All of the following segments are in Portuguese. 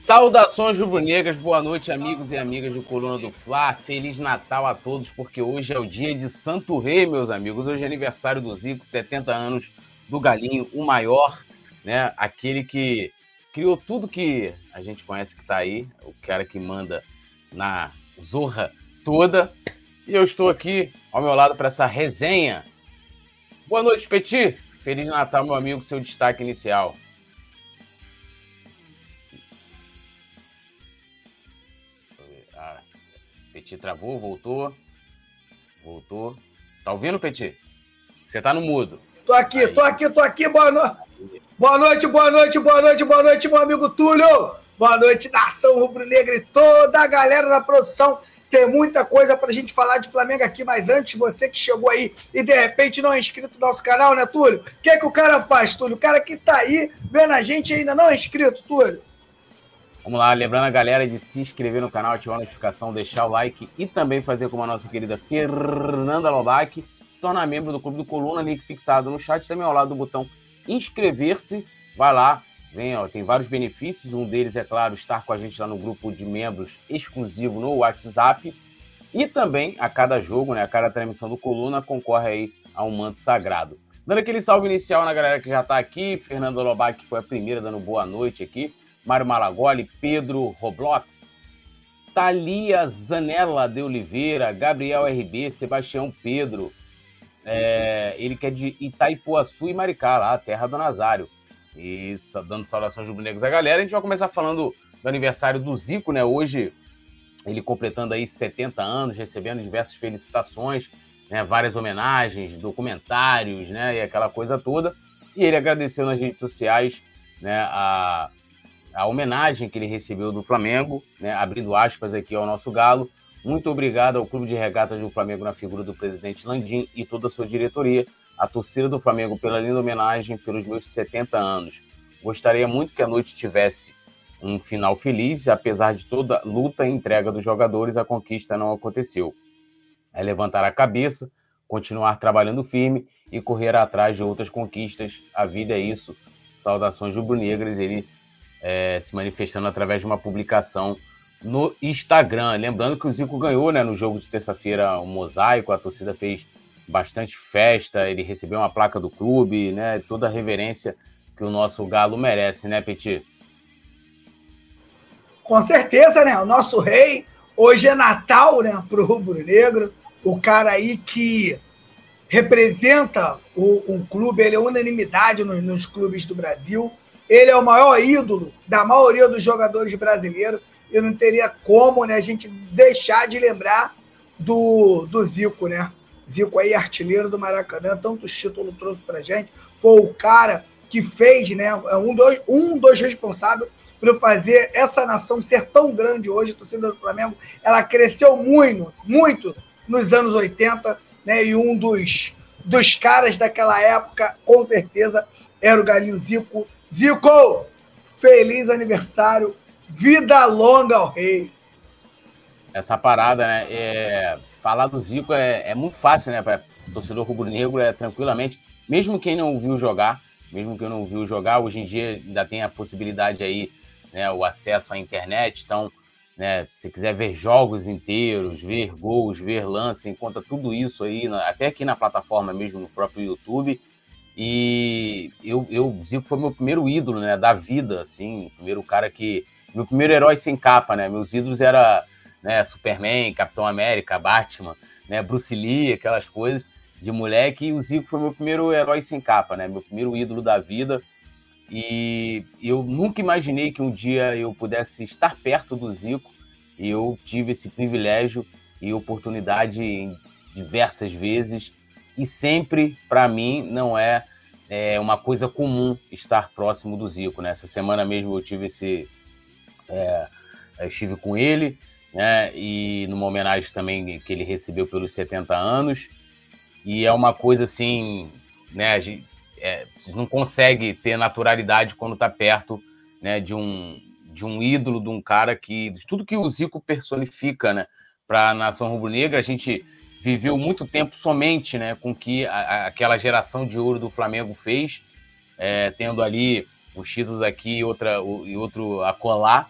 Saudações rubro-negras, boa noite amigos e amigas do Coluna do Fla, Feliz Natal a todos, porque hoje é o dia de Santo Rei, meus amigos, hoje é aniversário do Zico, 70 anos do Galinho, o maior, né? Aquele que criou tudo que a gente conhece que tá aí, o cara que manda na zorra toda, e eu estou aqui ao meu lado para essa resenha. Boa noite, Petit, Feliz Natal, meu amigo, seu destaque inicial. Petit travou, voltou. Tá ouvindo, Petit? Você tá no mudo. Tô aqui. Boa noite, meu amigo Túlio. Boa noite, nação rubro-negra e toda a galera da produção. Tem muita coisa pra gente falar de Flamengo aqui, mas antes, você que chegou aí e de repente não é inscrito no nosso canal, né, Túlio? O que é que o cara faz, Túlio? O cara que tá aí vendo a gente ainda não é inscrito, Túlio. Vamos lá, lembrando a galera de se inscrever no canal, ativar a notificação, deixar o like e também fazer como a nossa querida Fernanda Loback, se tornar membro do Clube do Coluna, link fixado no chat, também ao lado do botão inscrever-se, vai lá, vem, ó, tem vários benefícios, um deles é claro, estar com a gente lá no grupo de membros exclusivo no WhatsApp e também a cada jogo, né, a cada transmissão do Coluna concorre aí a um manto sagrado. Dando aquele salve inicial na galera que já tá aqui, Fernanda Loback foi a primeira dando boa noite aqui, Mário Malagoli, Pedro Roblox, Thalia Zanella de Oliveira, Gabriel RB, Sebastião Pedro, ele que é de Itaipuaçu e Maricá, lá, terra do Nazário. E dando saudações rubro-negras à galera, a gente vai começar falando do aniversário do Zico, né? Hoje, ele completando aí 70 anos, recebendo diversas felicitações, né? Várias homenagens, documentários, né? E aquela coisa toda. E ele agradeceu nas redes sociais, né? A homenagem que ele recebeu do Flamengo, né, abrindo aspas aqui ao nosso galo, muito obrigado ao Clube de Regatas do Flamengo na figura do presidente Landim e toda a sua diretoria, a torcida do Flamengo pela linda homenagem pelos meus 70 anos. Gostaria muito que a noite tivesse um final feliz, apesar de toda luta e entrega dos jogadores, a conquista não aconteceu. É levantar a cabeça, continuar trabalhando firme e correr atrás de outras conquistas, a vida é isso. Saudações rubro-negras, ele... se manifestando através de uma publicação no Instagram. Lembrando que o Zico ganhou, né, no jogo de terça-feira, um mosaico, a torcida fez bastante festa, ele recebeu uma placa do clube, né, toda a reverência que o nosso galo merece, né, Petit? Com certeza, né, o nosso rei, hoje é Natal, né, pro rubro-negro, o cara aí que representa um clube, ele é unanimidade nos clubes do Brasil. Ele é o maior ídolo da maioria dos jogadores brasileiros. Eu não teria como, né, a gente deixar de lembrar do Zico, né? Zico aí, artilheiro do Maracanã, tantos títulos trouxe pra gente. Foi o cara que fez, né? Um dos responsáveis por fazer essa nação ser tão grande hoje. A torcida do Flamengo, ela cresceu muito, muito nos anos 80, né? E um dos caras daquela época, com certeza, era o Galinho Zico. Zico, feliz aniversário, vida longa ao rei. Essa parada, né? Falar do Zico é muito fácil, né? Para torcedor rubro-negro, tranquilamente. Mesmo quem não viu jogar, hoje em dia ainda tem a possibilidade aí, né? O acesso à internet. Então, né? Se quiser ver jogos inteiros, ver gols, ver lance, encontra tudo isso aí, até aqui na plataforma mesmo, no próprio YouTube. E Zico foi meu primeiro ídolo, né, da vida, assim, o primeiro cara que... Meu primeiro herói sem capa, né? Meus ídolos eram, né, Superman, Capitão América, Batman, né, Bruce Lee, aquelas coisas de moleque. E o Zico foi meu primeiro herói sem capa, né? Meu primeiro ídolo da vida. E eu nunca imaginei que um dia eu pudesse estar perto do Zico. E eu tive esse privilégio e oportunidade diversas vezes. E sempre, para mim, não é uma coisa comum estar próximo do Zico, né? Essa semana mesmo eu tive estive com ele, né? E numa homenagem também que ele recebeu pelos 70 anos. E é uma coisa assim, né? A gente não consegue ter naturalidade quando está perto, né? De um ídolo, de um cara que... De tudo que o Zico personifica, né? Para a nação rubro-negra, a gente... viveu muito tempo somente, né, com o que aquela geração de ouro do Flamengo fez, tendo ali os títulos aqui e outro acolá,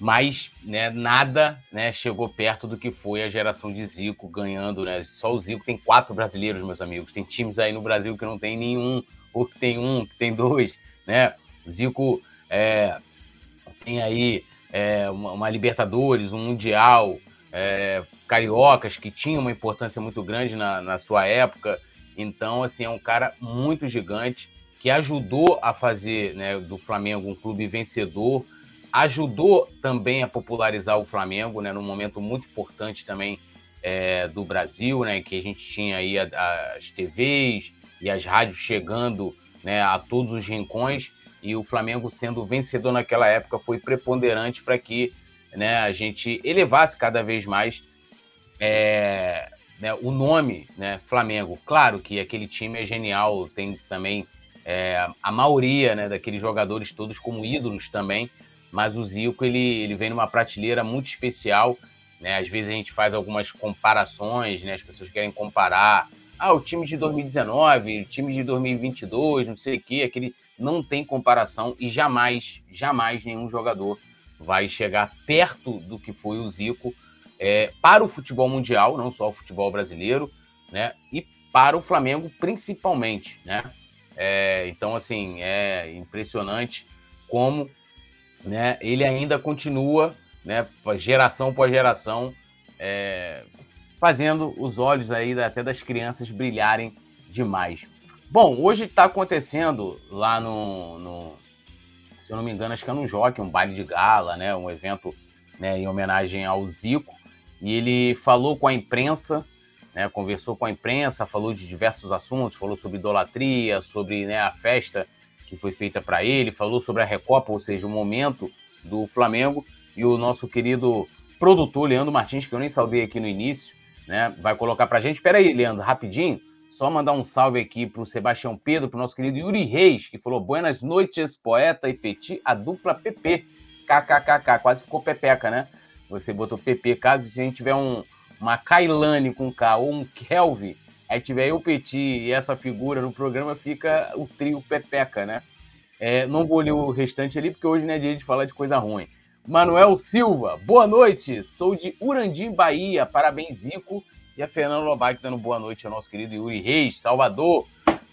Mas né, nada né, chegou perto do que foi a geração de Zico ganhando. Né? Só o Zico tem 4 brasileiros, meus amigos. Tem times aí no Brasil que não tem nenhum, ou que tem um, que tem 2. Né? Zico tem aí uma Libertadores, um Mundial, Cariocas, que tinha uma importância muito grande na sua época. Então, assim, é um cara muito gigante que ajudou a fazer né, do Flamengo um clube vencedor, ajudou também a popularizar o Flamengo, né, num momento muito importante também do Brasil, né, que a gente tinha aí as TVs e as rádios chegando né, a todos os rincões, e o Flamengo sendo vencedor naquela época foi preponderante para que né, a gente elevasse cada vez mais né, o nome né, Flamengo. Claro que aquele time é genial, tem também a maioria né, daqueles jogadores todos como ídolos também, mas o Zico ele vem numa prateleira muito especial, né? Às vezes a gente faz algumas comparações, né? As pessoas querem comparar, o time de 2019, o time de 2022, não sei o quê, aquele não tem comparação e jamais nenhum jogador vai chegar perto do que foi o Zico para o futebol mundial, não só o futebol brasileiro, né? E para o Flamengo principalmente, né? Então, assim, é impressionante como né, ele ainda continua, né, geração após geração, fazendo os olhos aí até das crianças brilharem demais. Bom, hoje está acontecendo lá no, se eu não me engano, acho que é no Jockey, um baile de gala, né, um evento né, em homenagem ao Zico, e ele falou com a imprensa, né, conversou com a imprensa, falou de diversos assuntos, falou sobre idolatria, sobre né, a festa que foi feita para ele, falou sobre a Recopa, ou seja, o momento do Flamengo, e o nosso querido produtor, Leandro Martins, que eu nem saudei aqui no início, né, vai colocar pra gente. Pera aí, Leandro, rapidinho, só mandar um salve aqui pro Sebastião Pedro, pro nosso querido Yuri Reis, que falou, buenas noites, Poeta e Petit, a dupla PP, kkkk, quase ficou pepeca, né, você botou PP, caso se a gente tiver uma Kailane com K, ou um Kelvin, aí tiver eu, Petit e essa figura no programa, fica o trio Pepeca, né? Não vou ler o restante ali, porque hoje não é dia de falar de coisa ruim. Manuel Silva, boa noite, sou de Urandim, Bahia, parabéns, Zico. E a Fernanda Loback dando boa noite ao nosso querido Yuri Reis, Salvador.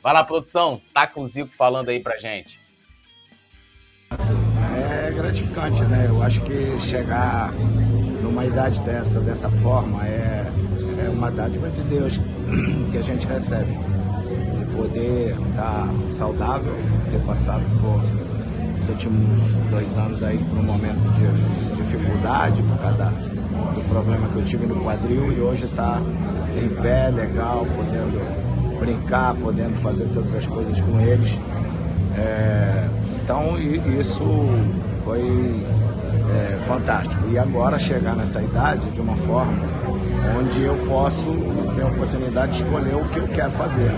Vai lá, produção, tá com o Zico falando aí pra gente. É gratificante, né? Eu acho que chegar numa idade dessa forma, é uma dádiva de Deus que a gente recebe. E poder estar saudável, ter passado por os últimos 2 anos aí por um momento de dificuldade, por causa do problema que eu tive no quadril, e hoje estar em pé, legal, podendo brincar, podendo fazer todas as coisas com eles. Então isso foi fantástico. E agora chegar nessa idade de uma forma onde eu posso ter a oportunidade de escolher o que eu quero fazer.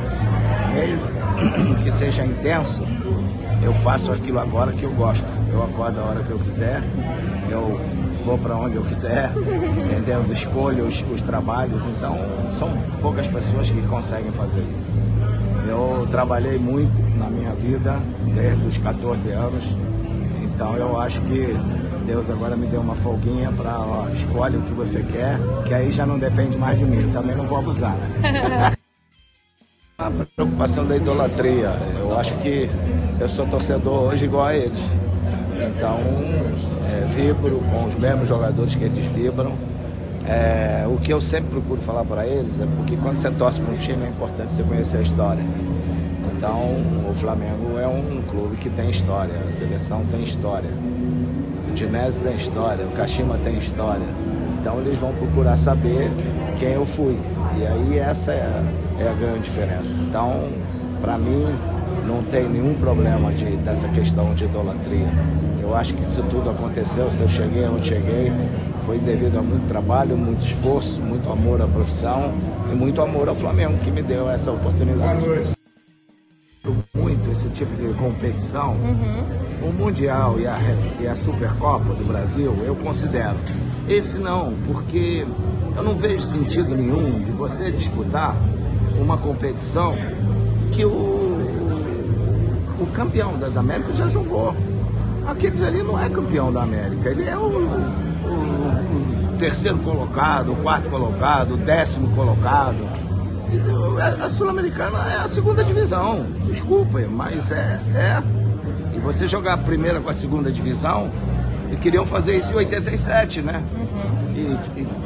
Mesmo que seja intenso, eu faço aquilo agora que eu gosto. Eu acordo a hora que eu quiser, eu vou para onde eu quiser, entendeu? Escolho os trabalhos, então são poucas pessoas que conseguem fazer isso. Eu trabalhei muito na minha vida, desde os 14 anos, então eu acho que Deus agora me deu uma folguinha para escolhe o que você quer, que aí já não depende mais de mim, também não vou abusar, né? A preocupação da idolatria, eu acho que eu sou torcedor hoje igual a eles, então vibro com os mesmos jogadores que eles vibram. O que eu sempre procuro falar para eles é porque quando você torce para um time é importante você conhecer a história. Então o Flamengo é um clube que tem história, a seleção tem história, o Dinésio tem história, o Kashima tem história. Então eles vão procurar saber quem eu fui. E aí essa é a grande diferença. Então, para mim, não tem nenhum problema dessa questão de idolatria. Eu acho que isso tudo aconteceu, se eu cheguei onde cheguei, foi devido a muito trabalho, muito esforço, muito amor à profissão e muito amor ao Flamengo, que me deu essa oportunidade. Muito esse tipo de competição, o Mundial e a Supercopa do Brasil, eu considero. Esse não, porque eu não vejo sentido nenhum de você disputar uma competição que o campeão das Américas já jogou. A aqueles ali não é campeão da América, ele é o terceiro colocado, o quarto colocado, o décimo colocado. A Sul-Americana é a segunda divisão, desculpem, mas é. E você jogar a primeira com a segunda divisão, e queriam fazer isso em 87, né? Uhum.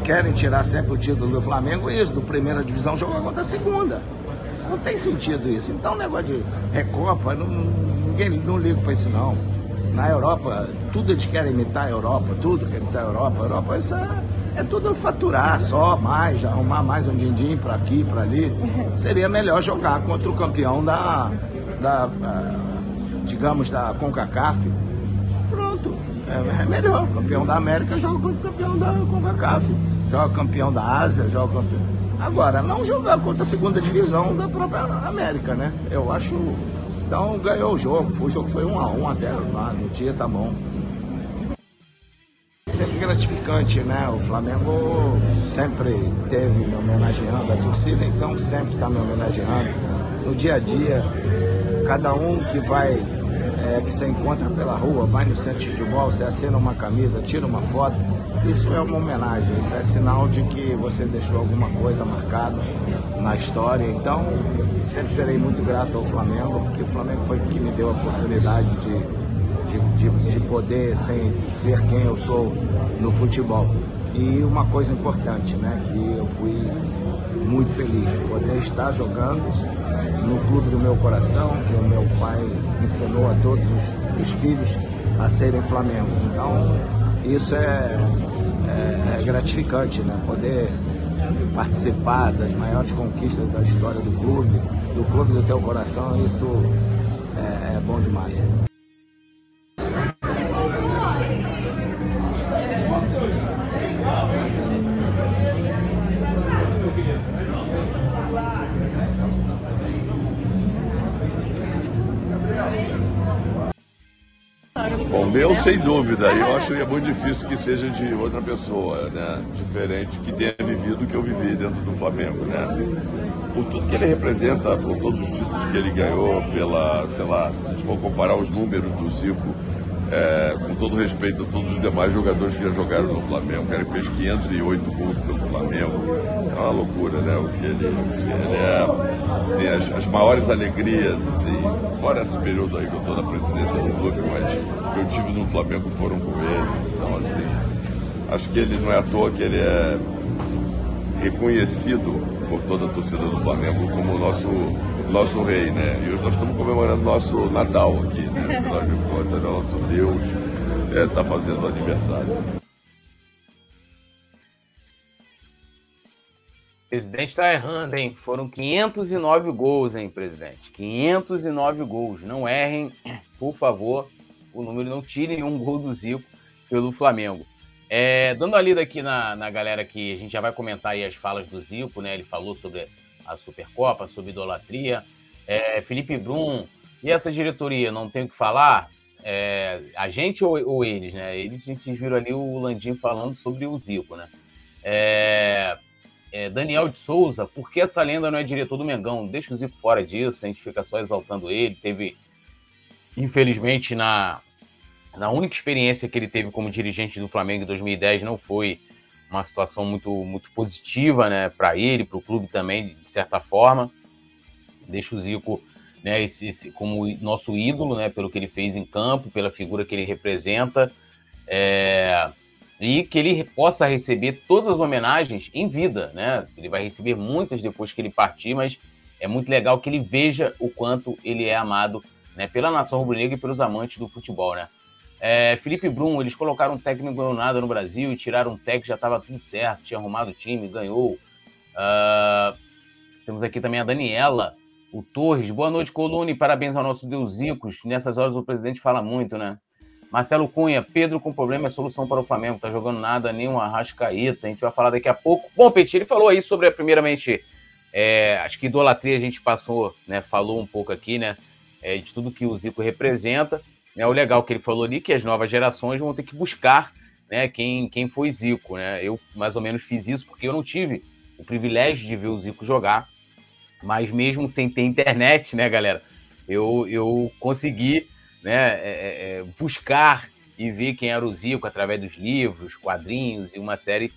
E querem tirar sempre o título do Flamengo, isso, do primeira divisão jogar contra a segunda. Não tem sentido isso. Então o negócio de recopa, ninguém não liga pra isso não. Na Europa, tudo eles querem imitar a Europa, tudo quer imitar a Europa, isso é tudo faturar só, mais, arrumar mais um din-din pra aqui, pra ali. Seria melhor jogar contra o campeão digamos, da CONCACAF. Pronto, é melhor. O campeão da América joga contra o campeão da CONCACAF, joga campeão da Ásia, joga campeão... Agora, não jogar contra a segunda divisão da própria América, né? Eu acho... Então, ganhou o jogo foi 1-0 lá, no dia tá bom. Sempre gratificante, né? O Flamengo sempre teve me homenageando, a torcida então sempre tá me homenageando. No dia a dia, cada um que vai, que você encontra pela rua, vai no centro de futebol, você assina uma camisa, tira uma foto, isso é uma homenagem, isso é sinal de que você deixou alguma coisa marcada na história. Então, sempre serei muito grato ao Flamengo, porque o Flamengo foi que me deu a oportunidade de poder ser quem eu sou no futebol. E uma coisa importante, né, que eu fui muito feliz de poder estar jogando no clube do meu coração, que o meu pai ensinou a todos os filhos a serem Flamengo. Então, isso é gratificante, né, poder participar das maiores conquistas da história do clube do teu coração, isso é bom demais. Eu, sem dúvida, eu acho que é muito difícil que seja de outra pessoa, né? Diferente, que tenha vivido o que eu vivi dentro do Flamengo, né? Por tudo que ele representa, por todos os títulos que ele ganhou, pela, sei lá, se a gente for comparar os números do Zico, com todo respeito a todos os demais jogadores que já jogaram no Flamengo, o cara fez 508 gols pelo Flamengo, é uma loucura, né? O que ele é, assim, as maiores alegrias, assim, fora esse período aí que eu estou na presidência do clube, mas que eu tive no Flamengo foram com ele, então assim, acho que ele não é à toa que ele é reconhecido por toda a torcida do Flamengo como o nosso rei, né? E hoje nós estamos comemorando nosso Natal aqui, né? Nosso Deus está fazendo aniversário. O presidente está errando, hein? Foram 509 gols, hein, presidente? 509 gols. Não errem, por favor, o número, não tirem um gol do Zico pelo Flamengo. Dando uma lida aqui na galera que a gente já vai comentar aí as falas do Zico, né? Ele falou sobre a Supercopa, sobre idolatria. Felipe Bruno, e essa diretoria, não tem o que falar? A gente ou eles, né? Eles se viram ali o Landim falando sobre o Zico, né? Daniel de Souza, por que essa lenda não é diretor do Mengão? Deixa o Zico fora disso, a gente fica só exaltando ele. Teve, infelizmente, na única experiência que ele teve como dirigente do Flamengo em 2010 não foi uma situação muito, muito positiva, né, para ele, para o clube também, de certa forma. Deixa o Zico, né, como nosso ídolo, né, pelo que ele fez em campo, pela figura que ele representa, e que ele possa receber todas as homenagens em vida, né? Ele vai receber muitas depois que ele partir, mas é muito legal que ele veja o quanto ele é amado, né, pela nação rubro-negra e pelos amantes do futebol, né? Felipe Bruno, eles colocaram um técnico ganhou nada no Brasil, tiraram um técnico, já estava tudo certo, tinha arrumado o time, ganhou. Temos aqui também a Daniela, o Torres, boa noite, Colune, parabéns ao nosso Deus Zicos, nessas horas o presidente fala muito, né? Marcelo Cunha, Pedro com problema é solução para o Flamengo, tá jogando nada, nem um Arrascaeta, a gente vai falar daqui a pouco. Bom, Petit, ele falou aí sobre, primeiramente, acho que idolatria a gente passou, né, falou um pouco aqui, né, de tudo que o Zico representa. O legal que ele falou ali, que as novas gerações vão ter que buscar, né, quem foi Zico, né? Eu mais ou menos fiz isso porque eu não tive o privilégio de ver o Zico jogar, mas mesmo sem ter internet, né, galera, eu consegui, né, buscar e ver quem era o Zico através dos livros, quadrinhos e uma série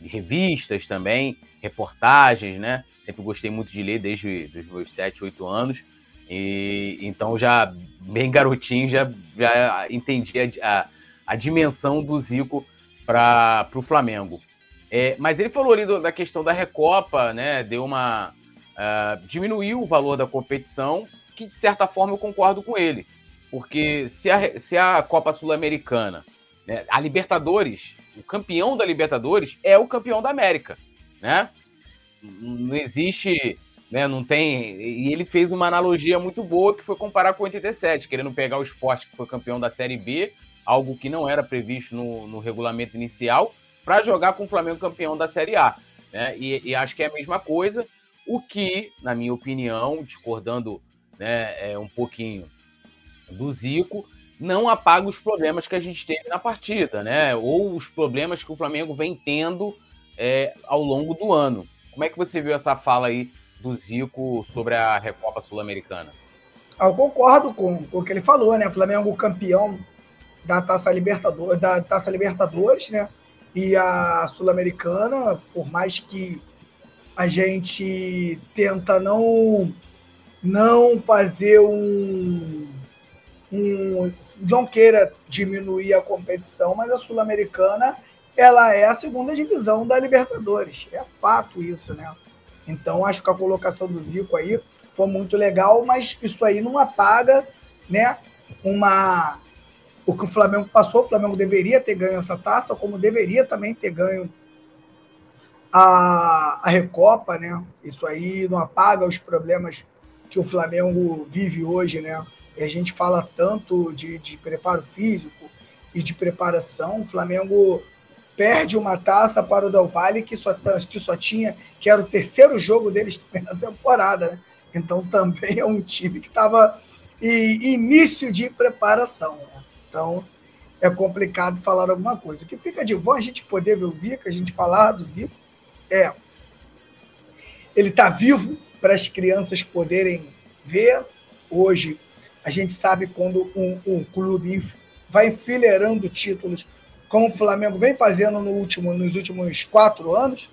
de revistas também, reportagens, né? Sempre gostei muito de ler desde os meus 7, 8 anos. E então, já bem garotinho, já entendi a dimensão do Zico para o Flamengo. Mas ele falou ali da questão da Recopa, né? Deu uma diminuiu o valor da competição, que de certa forma eu concordo com ele. Porque se a Copa Sul-Americana, né, a Libertadores, o campeão da Libertadores é o campeão da América, né? Não existe, né, não tem... E ele fez uma analogia muito boa que foi comparar com o 87, querendo pegar o Sport, que foi campeão da Série B, algo que não era previsto no regulamento inicial, para jogar com o Flamengo campeão da Série A, né? E acho que é a mesma coisa, o que, na minha opinião, discordando, né, um pouquinho do Zico, não apaga os problemas que a gente teve na partida, né? Ou os problemas que o Flamengo vem tendo ao longo do ano. Como é que você viu essa fala aí do Zico sobre a Recopa Sul-Americana? Eu concordo com o que ele falou, né? O Flamengo campeão da Taça Libertadores, né? E a Sul-Americana, por mais que a gente tenta não fazer não queira diminuir a competição, mas a Sul-Americana, ela é a segunda divisão da Libertadores. É fato isso, né? Então, acho que a colocação do Zico aí foi muito legal, mas isso aí não apaga, né, o que o Flamengo passou. O Flamengo deveria ter ganho essa taça, como deveria também ter ganho a Recopa, né? Isso aí não apaga os problemas que o Flamengo vive hoje, né? E a gente fala tanto de preparo físico e de preparação. O Flamengo perde uma taça para o Del Valle, que era o terceiro jogo deles na temporada, né? Então também é um time que estava em início de preparação, né? Então é complicado falar alguma coisa. O que fica de bom a gente poder ver o Zico, a gente falar do Zico, ele está vivo para as crianças poderem ver. Hoje a gente sabe quando um clube vai enfileirando títulos, como o Flamengo vem fazendo nos últimos 4 anos,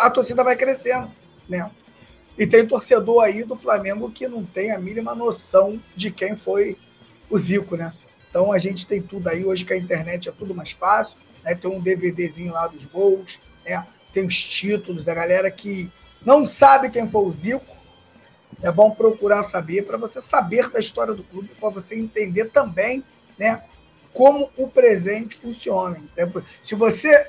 a torcida vai crescendo, né? E tem torcedor aí do Flamengo que não tem a mínima noção de quem foi o Zico, né? Então a gente tem tudo aí, hoje que a internet é tudo mais fácil, né? Tem um DVDzinho lá dos gols, né? Tem os títulos, a galera que não sabe quem foi o Zico, é bom procurar saber, para você saber da história do clube, para você entender também, né, como o presente funciona. Se você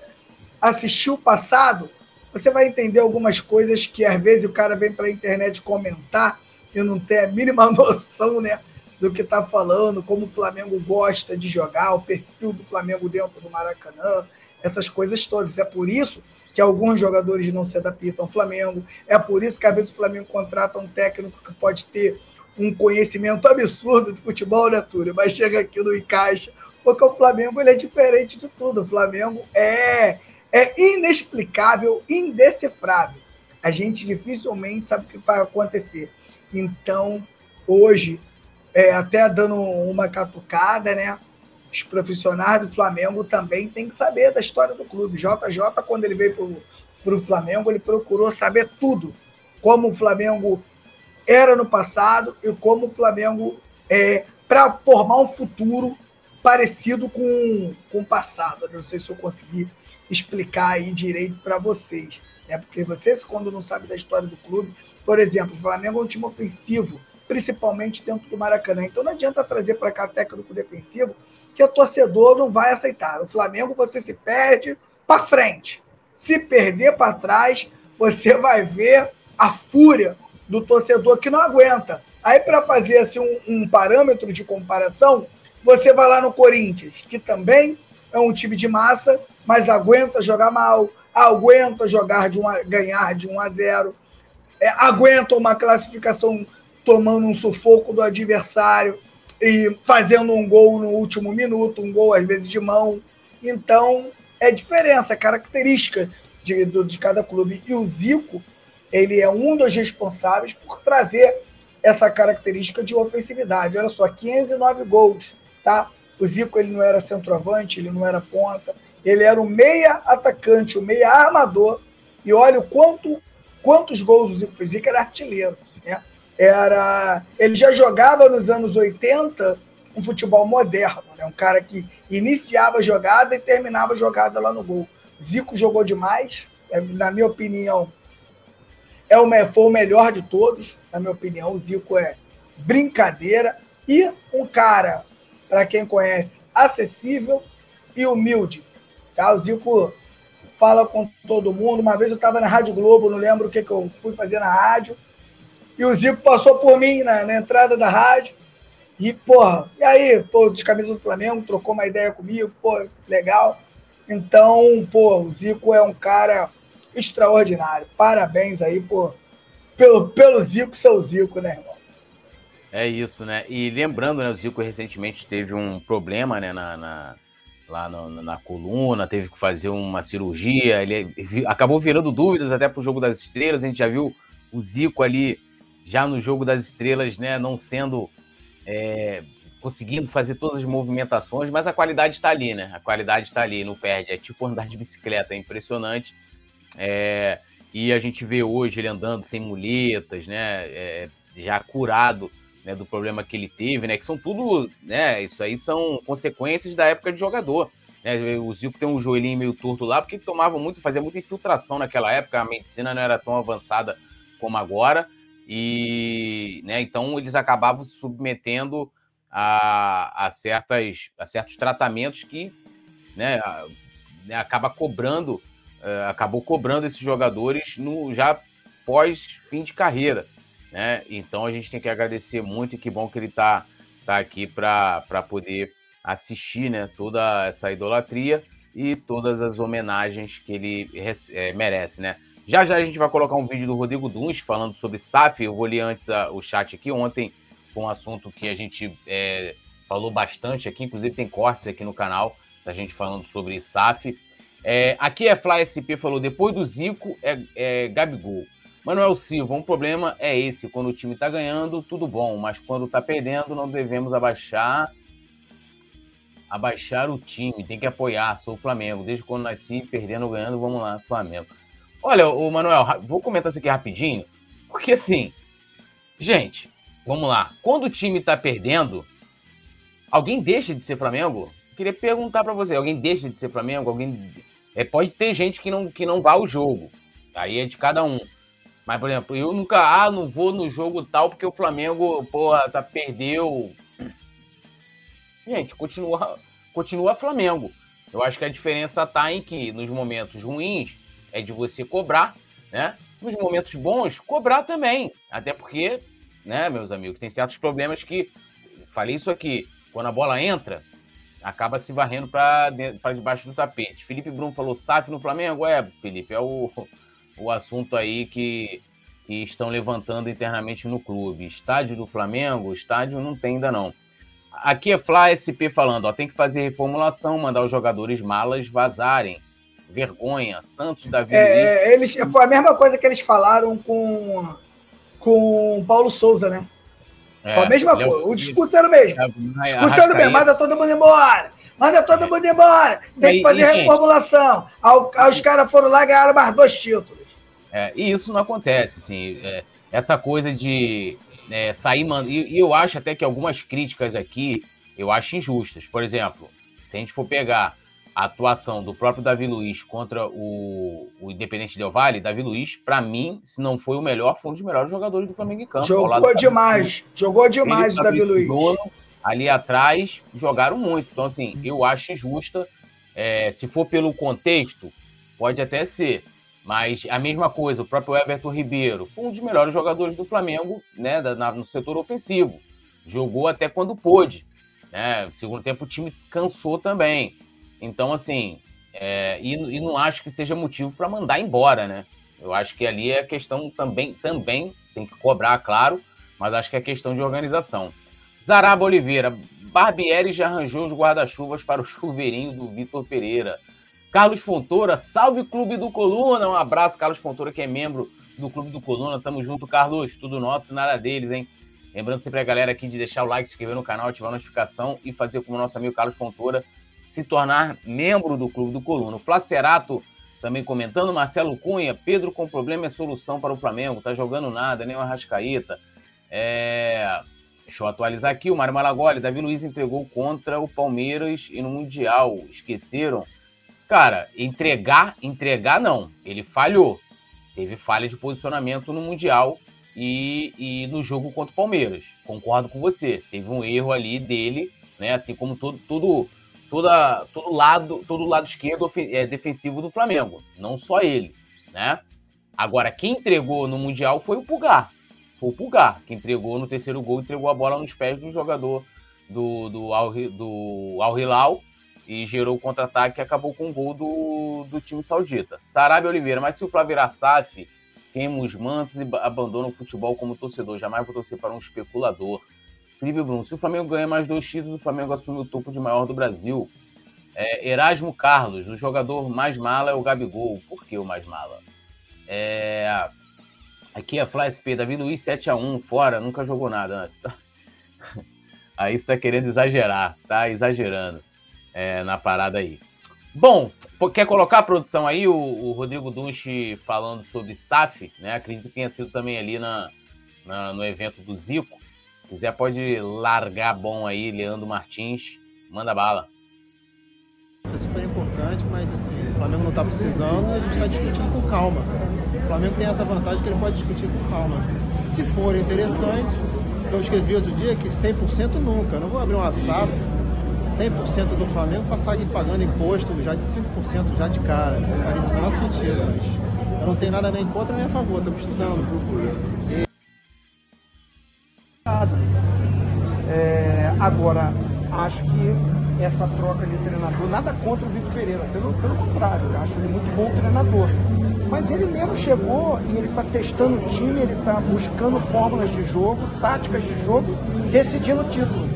assistir o passado, você vai entender algumas coisas que às vezes o cara vem para a internet comentar e não tem a mínima noção, né, do que está falando, como o Flamengo gosta de jogar, o perfil do Flamengo dentro do Maracanã, essas coisas todas. É por isso que alguns jogadores não se adaptam ao Flamengo, é por isso que às vezes o Flamengo contrata um técnico que pode ter um conhecimento absurdo de futebol, né, Túlio? Mas chega aqui no encaixa, porque o Flamengo ele é diferente de tudo. O Flamengo é inexplicável, indecifrável. A gente dificilmente sabe o que vai acontecer. Então, hoje, até dando uma catucada, né, os profissionais do Flamengo também têm que saber da história do clube. JJ, quando ele veio para o Flamengo, ele procurou saber tudo. Como o Flamengo era no passado e como o Flamengo para formar um futuro parecido com o passado. Eu não sei se eu consegui explicar aí direito para vocês, né? Porque vocês, quando não sabem da história do clube, por exemplo, o Flamengo é um time ofensivo, principalmente dentro do Maracanã. Então não adianta trazer para cá técnico defensivo, que o torcedor não vai aceitar. O Flamengo, você se perde para frente. Se perder para trás, você vai ver a fúria do torcedor que não aguenta. Aí, para fazer assim, um parâmetro de comparação, você vai lá no Corinthians, que também é um time de massa, mas aguenta jogar mal, aguenta ganhar de 1-0, aguenta uma classificação tomando um sufoco do adversário e fazendo um gol no último minuto, um gol às vezes de mão. Então, é diferença, característica de cada clube. E o Zico, ele é um dos responsáveis por trazer essa característica de ofensividade. Olha só, 509 gols, tá? O Zico, ele não era centroavante, ele não era ponta, ele era o meia atacante, o meia armador. E olha o quantos gols o Zico fez. Zico era artilheiro, né? Ele já jogava nos anos 80 um futebol moderno, né? Um cara que iniciava a jogada e terminava a jogada lá no gol. Zico jogou demais, na minha opinião, foi o melhor de todos, na minha opinião. O Zico é brincadeira e um cara, para quem conhece, acessível e humilde, tá? O Zico fala com todo mundo. Uma vez eu estava na Rádio Globo, não lembro o que eu fui fazer na rádio, e o Zico passou por mim na entrada da rádio. E, de camisa do Flamengo, trocou uma ideia comigo, legal. Então, o Zico é um cara extraordinário. Parabéns aí, pelo Zico, seu Zico, né, irmão? É isso, né? E lembrando, né, o Zico recentemente teve um problema, né, lá na coluna, teve que fazer uma cirurgia, ele acabou virando dúvidas até pro Jogo das Estrelas. A gente já viu o Zico ali, já no Jogo das Estrelas, né, não sendo... conseguindo fazer todas as movimentações, mas a qualidade está ali, né? A qualidade está ali, não perde. É tipo andar de bicicleta, é impressionante. E a gente vê hoje ele andando sem muletas, né? Já curado, né, do problema que ele teve, né? Que são tudo, né? Isso aí são consequências da época de jogador, né? O Zico tem um joelhinho meio torto lá, porque tomava muito, fazia muita infiltração naquela época. A medicina não era tão avançada como agora. E, né, então eles acabavam se submetendo a certos tratamentos que, né, acabou cobrando esses jogadores já pós fim de carreira, né? Então a gente tem que agradecer muito, e que bom que ele tá aqui para poder assistir, né, toda essa idolatria e todas as homenagens que ele merece, né? Já já a gente vai colocar um vídeo do Rodrigo Duns falando sobre SAF. Eu vou ler antes o chat aqui. Ontem foi um assunto que a gente falou bastante aqui, inclusive tem cortes aqui no canal da gente falando sobre SAF. Aqui é Fly SP, falou: depois do Zico é Gabigol. Manuel Silva, um problema é esse: quando o time tá ganhando, tudo bom, mas quando tá perdendo, não devemos abaixar o time, tem que apoiar. Sou o Flamengo, desde quando nasci, perdendo ou ganhando, vamos lá, Flamengo. Olha, o Manuel, vou comentar isso aqui rapidinho, porque assim, gente, vamos lá. Quando o time tá perdendo, alguém deixa de ser Flamengo? Eu queria perguntar para você, alguém deixa de ser Flamengo? Pode ter gente que não vá ao jogo, aí é de cada um. Mas, por exemplo, eu nunca, não vou no jogo tal porque o Flamengo, perdeu. Gente, continua Flamengo. Eu acho que a diferença tá em que nos momentos ruins é de você cobrar, né? Nos momentos bons, cobrar também. Até porque, né, meus amigos, tem certos problemas que... Falei isso aqui. Quando a bola entra, acaba se varrendo para debaixo do tapete. Felipe Bruno falou: SAF no Flamengo? Felipe, é o assunto aí que estão levantando internamente no clube. Estádio do Flamengo? Estádio não tem ainda, não. Aqui é Fla SP falando: tem que fazer reformulação, mandar os jogadores malas vazarem. Vergonha, Santos, David Luiz... foi a mesma coisa que eles falaram com o Paulo Souza, né? Foi a mesma coisa. O discurso era o mesmo. Manda todo mundo embora. Tem que fazer reformulação. Os caras foram lá e ganharam mais 2 títulos. E isso não acontece, assim. Essa coisa de sair... E eu acho até que algumas críticas aqui, eu acho injustas. Por exemplo, se a gente for pegar a atuação do próprio David Luiz contra o Independente Del Valle, David Luiz, para mim, se não foi o melhor, foi um dos melhores jogadores do Flamengo em campo. Jogou demais o David Luiz. Ali atrás, jogaram muito. Então, assim, eu acho injusta. Se for pelo contexto, pode até ser. Mas a mesma coisa, o próprio Everton Ribeiro foi um dos melhores jogadores do Flamengo, né, no setor ofensivo. Jogou até quando pôde, né? No segundo tempo, o time cansou também. Então, assim, e não acho que seja motivo para mandar embora, né? Eu acho que ali é questão também tem que cobrar, claro, mas acho que é questão de organização. Zaraba Oliveira: Barbieri já arranjou os guarda-chuvas para o chuveirinho do Vitor Pereira. Carlos Fontoura: salve Clube do Coluna! Um abraço, Carlos Fontoura, que é membro do Clube do Coluna. Tamo junto, Carlos. Tudo nosso, nada deles, hein? Lembrando sempre a galera aqui de deixar o like, se inscrever no canal, ativar a notificação e fazer como o nosso amigo Carlos Fontoura, se tornar membro do Clube do Coluna. O Flacerato também comentando, Marcelo Cunha, Pedro com problema é solução para o Flamengo, tá jogando nada, nem o Arrascaeta. Deixa eu atualizar aqui, o Mário Malagoli, David Luiz entregou contra o Palmeiras e no Mundial, esqueceram. Cara, entregar não, ele falhou. Teve falha de posicionamento no Mundial e no jogo contra o Palmeiras. Concordo com você, teve um erro ali dele, né? Assim como todo lado esquerdo defensivo do Flamengo, não só ele, né? Agora, quem entregou no Mundial foi o Pulgar. Foi o Pulgar que entregou no terceiro gol, entregou a bola nos pés do jogador do Al Hilal e gerou o contra-ataque que acabou com o gol do time saudita. Sarabia Oliveira, mas se o Flá virar SAF, queima os mantos e abandona o futebol como torcedor. Jamais vou torcer para um especulador. Felipe Bruno, se o Flamengo ganha mais 2 títulos, o Flamengo assume o topo de maior do Brasil. Erasmo Carlos, o jogador mais mala é o Gabigol. Por que o mais mala? Aqui é Flá SP, David Luiz 7-1, fora, nunca jogou nada. Né? Aí você está querendo exagerar, tá exagerando. Na parada aí. Bom, quer colocar a produção aí? O Rodrigo Dunche falando sobre SAF, né? Acredito que tenha sido também ali no evento do Zico. Se quiser, pode largar bom aí, Leandro Martins. Manda bala. Foi super importante, mas assim, o Flamengo não está precisando e a gente está discutindo com calma. O Flamengo tem essa vantagem que ele pode discutir com calma. Se for interessante, eu escrevi outro dia que 100% nunca. Eu não vou abrir uma SAF 100% do Flamengo passar de pagando imposto já de 5% já de cara. Faz o menor sentido, mas não tem nada nem contra nem a favor, estamos estudando. Agora, acho que essa troca de treinador, nada contra o Vitor Pereira, pelo contrário, eu acho ele muito bom treinador. Mas ele mesmo chegou e ele está testando o time, ele está buscando fórmulas de jogo, táticas de jogo, decidindo o título.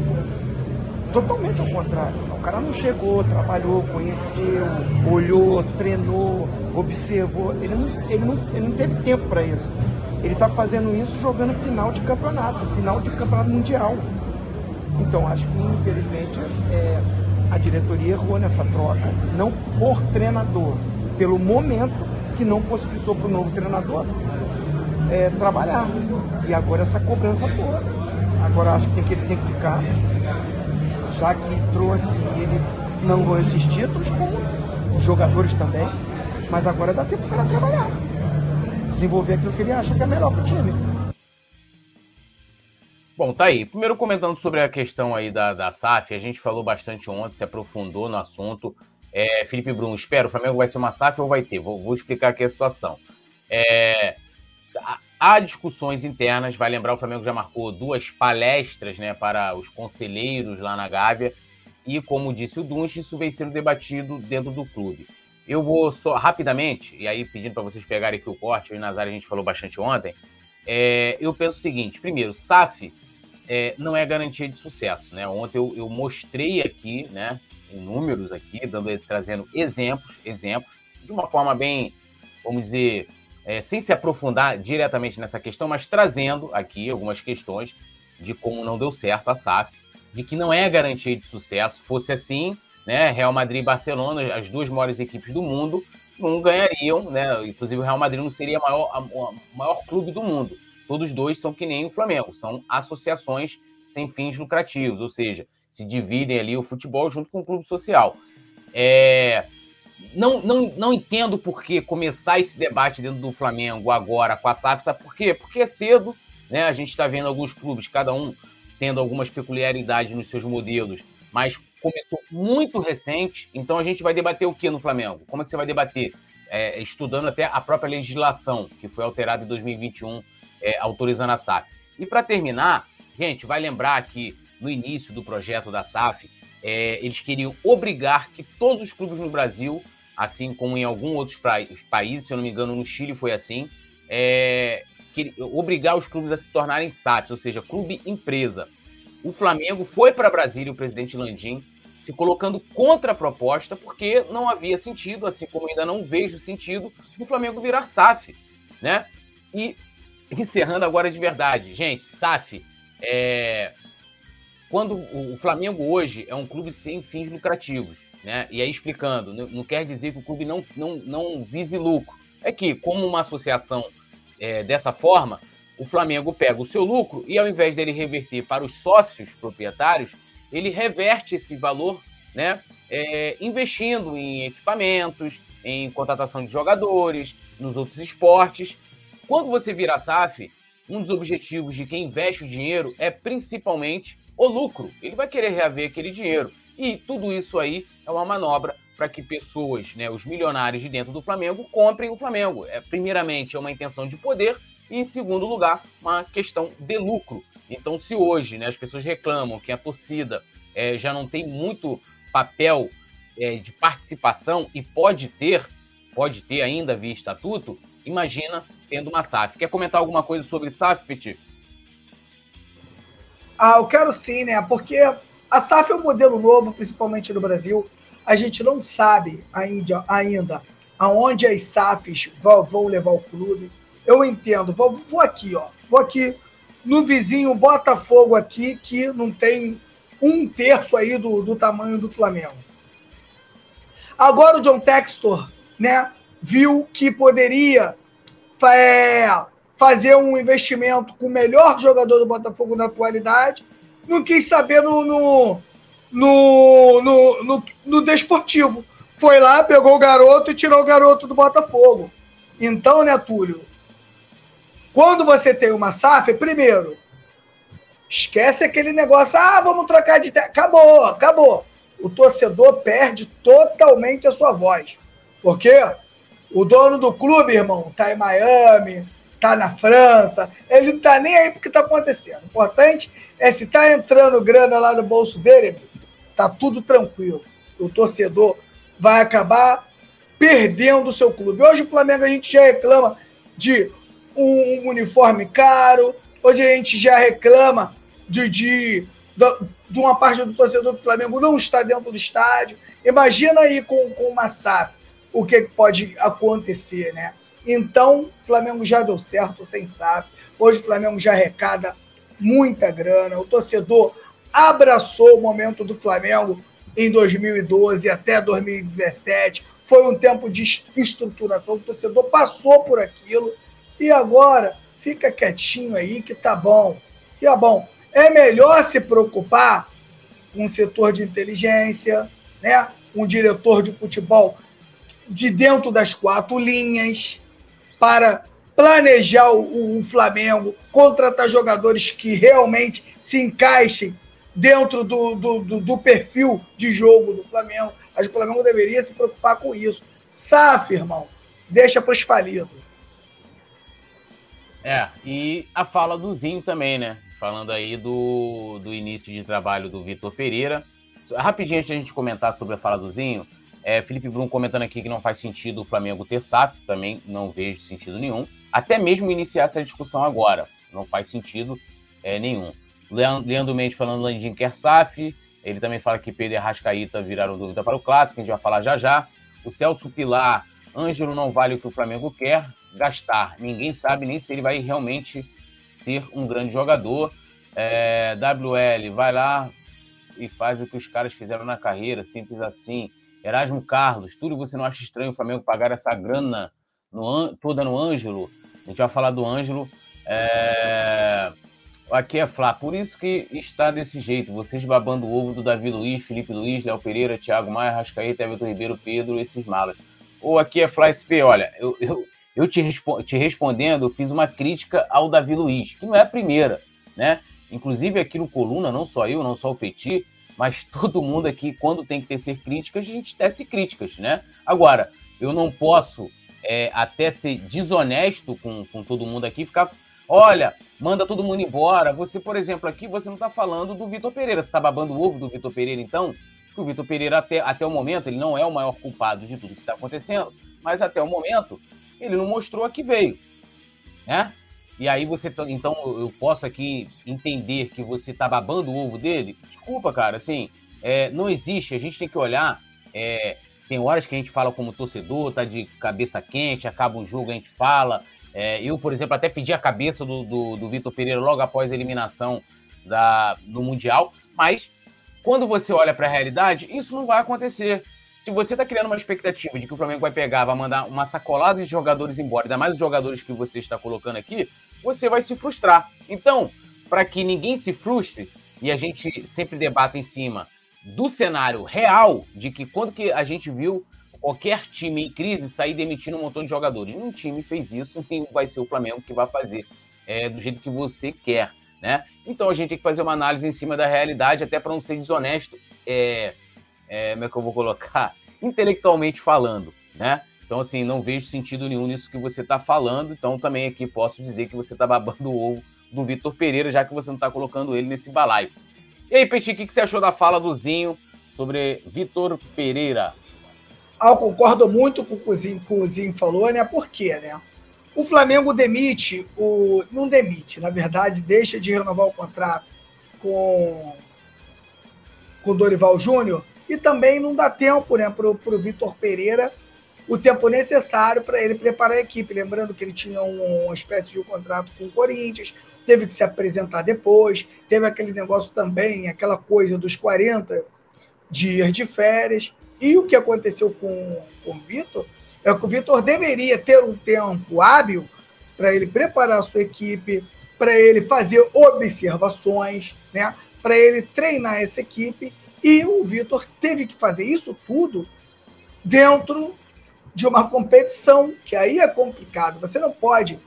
Totalmente ao contrário. O cara não chegou, trabalhou, conheceu, olhou, treinou, observou. Ele não teve tempo para isso. Ele está fazendo isso jogando final de campeonato mundial. Então, acho que, infelizmente, a diretoria errou nessa troca. Não por treinador, pelo momento que não possibilitou para o novo treinador trabalhar. E agora essa cobrança toda. Agora acho que ele tem que ficar, já que trouxe e ele não ganhou esses títulos, como os jogadores também, mas agora dá tempo para o cara trabalhar, desenvolver aquilo que ele acha que é melhor para o time. Bom, tá aí. Primeiro comentando sobre a questão aí da SAF, a gente falou bastante ontem, se aprofundou no assunto. Felipe Bruno, espera, o Flamengo vai ser uma SAF ou vai ter? Vou explicar aqui a situação. Há discussões internas, vai lembrar, o Flamengo já marcou 2 palestras, né, para os conselheiros lá na Gávea, e como disse o Dunche, isso vem sendo debatido dentro do clube. Eu vou só rapidamente, e aí pedindo para vocês pegarem aqui o corte, eu e Nazário a gente falou bastante ontem, eu penso o seguinte: primeiro, SAF não é garantia de sucesso, né? Ontem eu mostrei aqui, né, em números aqui, trazendo exemplos, de uma forma bem, vamos dizer, sem se aprofundar diretamente nessa questão, mas trazendo aqui algumas questões de como não deu certo a SAF, de que não é garantia de sucesso. Fosse assim, né, Real Madrid e Barcelona, as 2 maiores equipes do mundo, não ganhariam, né? Inclusive o Real Madrid não seria o maior clube do mundo. Todos 2 são que nem o Flamengo, são associações sem fins lucrativos, ou seja, se dividem ali o futebol junto com o clube social. Não entendo por que começar esse debate dentro do Flamengo agora com a SAF, sabe por quê? Porque é cedo, né? A gente está vendo alguns clubes, cada um tendo algumas peculiaridades nos seus modelos, mas começou muito recente, então a gente vai debater o que no Flamengo? Como é que você vai debater? Estudando até a própria legislação, que foi alterada em 2021, autorizando a SAF. E para terminar, gente, vai lembrar que no início do projeto da SAF, eles queriam obrigar que todos os clubes no Brasil, assim como em alguns outros países, se eu não me engano no Chile foi assim, obrigar os clubes a se tornarem SAFs, ou seja, clube-empresa. O Flamengo foi para Brasília, o presidente Landim, se colocando contra a proposta, porque não havia sentido, assim como ainda não vejo sentido, do Flamengo virar SAF, né? E encerrando agora de verdade, gente, SAF Quando o Flamengo hoje é um clube sem fins lucrativos, né? E aí explicando, não quer dizer que o clube não vise lucro. É que, como uma associação dessa forma, o Flamengo pega o seu lucro e, ao invés dele reverter para os sócios proprietários, ele reverte esse valor, né? Investindo em equipamentos, em contratação de jogadores, nos outros esportes. Quando você vira SAF, um dos objetivos de quem investe o dinheiro é principalmente o lucro. Ele vai querer reaver aquele dinheiro. E tudo isso aí é uma manobra para que pessoas, né, os milionários de dentro do Flamengo, comprem o Flamengo. Primeiramente, é uma intenção de poder e, em segundo lugar, uma questão de lucro. Então, se hoje, né, as pessoas reclamam que a torcida já não tem muito papel de participação e pode ter ainda via estatuto, imagina tendo uma SAF. Quer comentar alguma coisa sobre SAF, Petit? Ah, eu quero sim, né? Porque a SAF é um modelo novo, principalmente no Brasil. A gente não sabe ainda aonde as SAFs vão levar o clube. Eu entendo. Vou aqui, ó. Vou aqui no vizinho Botafogo aqui, que não tem um terço aí do tamanho do Flamengo. Agora o John Textor, né, viu que poderia fazer um investimento com o melhor jogador do Botafogo na atualidade, não quis saber no desportivo. Foi lá, pegou o garoto e tirou o garoto do Botafogo. Então, né, Túlio, quando você tem uma SAF, primeiro, esquece aquele negócio, vamos trocar de... Acabou. O torcedor perde totalmente a sua voz. Porque o dono do clube, irmão, tá em Miami, tá na França, ele não tá nem aí porque tá acontecendo. O importante é se tá entrando grana lá no bolso dele, tá tudo tranquilo. O torcedor vai acabar perdendo o seu clube. Hoje o Flamengo a gente já reclama de um uniforme caro, hoje a gente já reclama de uma parte do torcedor do Flamengo não está dentro do estádio. Imagina aí com uma SAF o que pode acontecer, né? Então, o Flamengo já deu certo sem SAF. Hoje o Flamengo já arrecada muita grana. O torcedor abraçou o momento do Flamengo em 2012 até 2017. Foi um tempo de estruturação. O torcedor passou por aquilo e agora fica quietinho aí que tá bom. Tá bom. É melhor se preocupar com um setor de inteligência, né? Um diretor de futebol de dentro das quatro linhas para planejar o Flamengo, contratar jogadores que realmente se encaixem dentro do perfil de jogo do Flamengo. Acho que o Flamengo deveria se preocupar com isso. SAF, irmão, deixa para os falidos. E a fala do Zinho também, né? Falando aí do início de trabalho do Vitor Pereira. Rapidinho, antes de a gente comentar sobre a fala do Zinho, Felipe Bruno comentando aqui que não faz sentido o Flamengo ter SAF, também não vejo sentido nenhum. Até mesmo iniciar essa discussão agora, não faz sentido nenhum. Leandro Mendes falando Landim quer SAF, ele também fala que Pedro e Arrascaeta viraram dúvida para o Clássico, a gente vai falar já já. O Celso Pilar, Ângelo não vale o que o Flamengo quer gastar, ninguém sabe nem se ele vai realmente ser um grande jogador. WL, vai lá e faz o que os caras fizeram na carreira, simples assim. Erasmo Carlos, Túlio, você não acha estranho o Flamengo pagar essa grana toda no Ângelo? A gente vai falar do Ângelo. Aqui é Flá, por isso que está desse jeito. Vocês babando o ovo do David Luiz, Felipe Luiz, Léo Pereira, Thiago Maia, Arrascaeta, Everton Ribeiro, Pedro, esses malas. Ou aqui é Flá SP, olha, eu te respondendo, eu fiz uma crítica ao David Luiz, que não é a primeira, né? Inclusive aqui no Coluna, não só eu, não só o Petit, mas todo mundo aqui, quando tem que tecer críticas, a gente tece críticas, né? Agora, eu não posso até ser desonesto com todo mundo aqui, ficar, olha, manda todo mundo embora. Você, por exemplo, aqui, você não tá falando do Vitor Pereira, você tá babando o ovo do Vitor Pereira, então? Porque o Vitor Pereira, até o momento, ele não é o maior culpado de tudo que tá acontecendo, mas até o momento, ele não mostrou a que veio, né? E aí você, então, eu posso aqui entender que você tá babando o ovo dele? Desculpa, cara, assim, não existe, a gente tem que olhar, tem horas que a gente fala como torcedor, tá de cabeça quente, acaba o jogo, a gente fala, eu, por exemplo, até pedi a cabeça do Vitor Pereira logo após a eliminação do Mundial, mas quando você olha para a realidade, isso não vai acontecer. Se você está criando uma expectativa de que o Flamengo vai pegar, vai mandar uma sacolada de jogadores embora, ainda mais os jogadores que você está colocando aqui, você vai se frustrar. Então, para que ninguém se frustre, e a gente sempre debate em cima do cenário real de que quando que a gente viu qualquer time em crise sair demitindo um montão de jogadores. Nenhum time fez isso, nem vai ser o Flamengo que vai fazer do jeito que você quer, né? Então a gente tem que fazer uma análise em cima da realidade, até para não ser desonesto, como é que eu vou colocar? Intelectualmente falando, né? Então, assim, não vejo sentido nenhum nisso que você está falando. Então, também aqui posso dizer que você está babando o ovo do Vitor Pereira, já que você não está colocando ele nesse balaio. E aí, Petit, o que você achou da fala do Zinho sobre Vitor Pereira? Ah, eu concordo muito com o que o Zinho falou, né? Por quê, né? O Flamengo demite, não demite, na verdade, deixa de renovar o contrato com o Dorival Júnior. E também não dá tempo, né, para o Vitor Pereira, o tempo necessário para ele preparar a equipe. Lembrando que ele tinha uma espécie de um contrato com o Corinthians, teve que se apresentar depois, teve aquele negócio também, aquela coisa dos 40 dias de férias. E o que aconteceu com o Vitor é que o Vitor deveria ter um tempo hábil para ele preparar a sua equipe, para ele fazer observações, né, para ele treinar essa equipe. E o Vitor teve que fazer isso tudo dentro de uma competição, que aí é complicado. Você não pode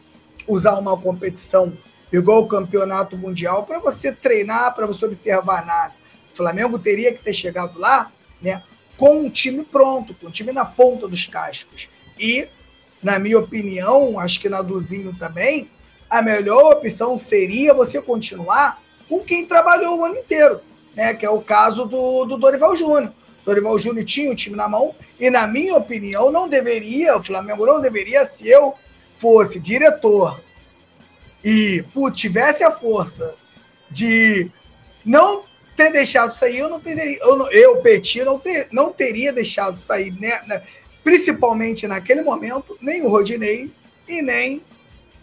usar uma competição igual o Campeonato Mundial para você treinar, para você observar nada. O Flamengo teria que ter chegado lá, né, com um time pronto, com um time na ponta dos cascos. E, na minha opinião, acho que na Duzinho também, a melhor opção seria você continuar com quem trabalhou o ano inteiro. Né, que é o caso do Dorival Júnior. Dorival Júnior tinha o time na mão e, na minha opinião, o Flamengo não deveria, se eu fosse diretor e tivesse a força de não ter deixado sair, Petit, não teria deixado sair, né, principalmente naquele momento, nem o Rodinei e nem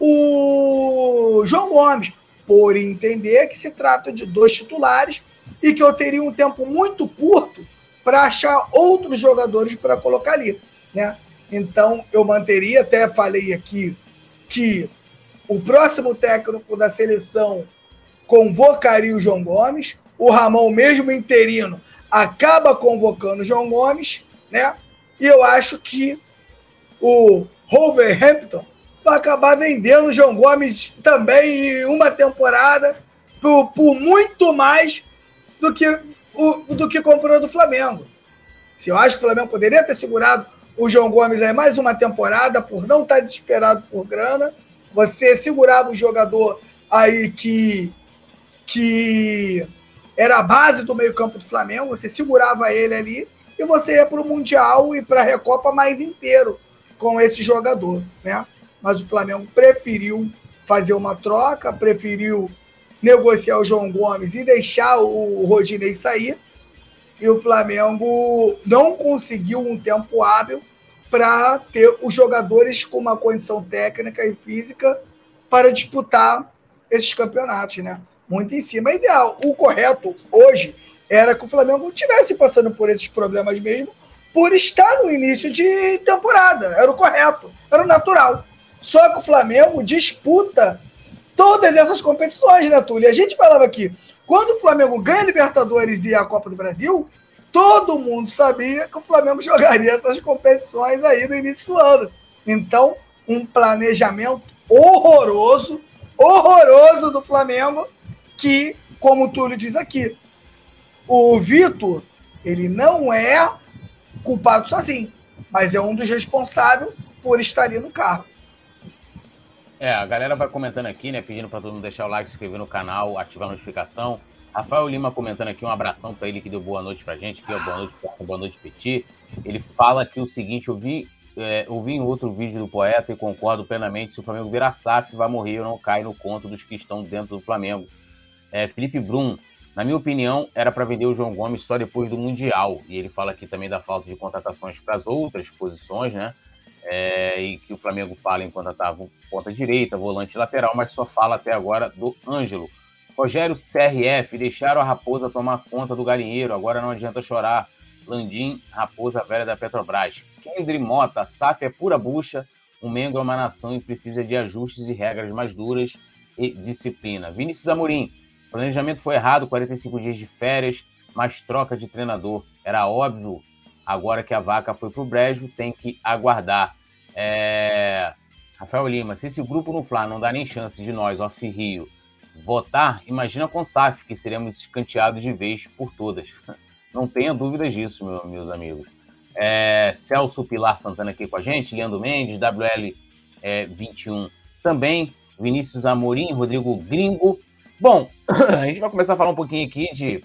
o João Gomes, por entender que se trata de dois titulares e que eu teria um tempo muito curto para achar outros jogadores para colocar ali, né? Então, eu manteria, até falei aqui, que o próximo técnico da seleção convocaria o João Gomes, o Ramon, mesmo interino, acaba convocando o João Gomes, né? E eu acho que o Wolverhampton vai acabar vendendo o João Gomes também em uma temporada por muito mais do que comprou do Flamengo. Se eu acho que o Flamengo poderia ter segurado o João Gomes aí mais uma temporada, por não estar desesperado por grana, você segurava um jogador aí que era a base do meio-campo do Flamengo, você segurava ele ali e você ia para o Mundial e para a Recopa mais inteiro com esse jogador, né? Mas o Flamengo preferiu fazer uma troca, preferiu negociar o João Gomes e deixar o Rodinei sair, e o Flamengo não conseguiu um tempo hábil para ter os jogadores com uma condição técnica e física para disputar esses campeonatos, né? Muito em cima. É ideal. O correto hoje era que o Flamengo estivesse passando por esses problemas mesmo, por estar no início de temporada. Era o correto, era o natural. Só que o Flamengo disputa todas essas competições, né, Túlio? A gente falava aqui, quando o Flamengo ganha a Libertadores e a Copa do Brasil, todo mundo sabia que o Flamengo jogaria essas competições aí no início do ano. Então, um planejamento horroroso, horroroso do Flamengo, que, como o Túlio diz aqui, o Vitor, ele não é culpado sozinho, mas é um dos responsáveis por estar ali no carro. A galera vai comentando aqui, né, pedindo pra todo mundo deixar o like, se inscrever no canal, ativar a notificação. Rafael Lima comentando aqui, um abração pra ele que deu boa noite pra gente, que é boa noite Petit. Ele fala aqui o seguinte, eu vi em outro vídeo do Poeta e concordo plenamente, se o Flamengo virar SAF, vai morrer ou não cai no conto dos que estão dentro do Flamengo. Felipe Bruno, na minha opinião, era pra vender o João Gomes só depois do Mundial. E ele fala aqui também da falta de contratações pras outras posições, né? E que o Flamengo fala enquanto estava ponta direita, volante lateral, mas só fala até agora do Ângelo. Rogério CRF, deixaram a raposa tomar conta do galinheiro, agora não adianta chorar. Landim, raposa velha da Petrobras. Kendri Mota, SAF é pura bucha, o Mengo é uma nação e precisa de ajustes e regras mais duras e disciplina. Vinícius Amorim, o planejamento foi errado, 45 dias de férias, mas troca de treinador. Era óbvio, agora que a vaca foi pro brejo, tem que aguardar. Rafael Lima, se esse grupo no Fla não dá nem chance de nós, off Rio, votar, imagina com SAF, que seremos escanteados de vez por todas. Não tenha dúvidas disso, meus amigos. Celso Pilar Santana aqui com a gente, Leandro Mendes, WL21 também, Vinícius Amorim, Rodrigo Gringo. Bom, a gente vai começar a falar um pouquinho aqui de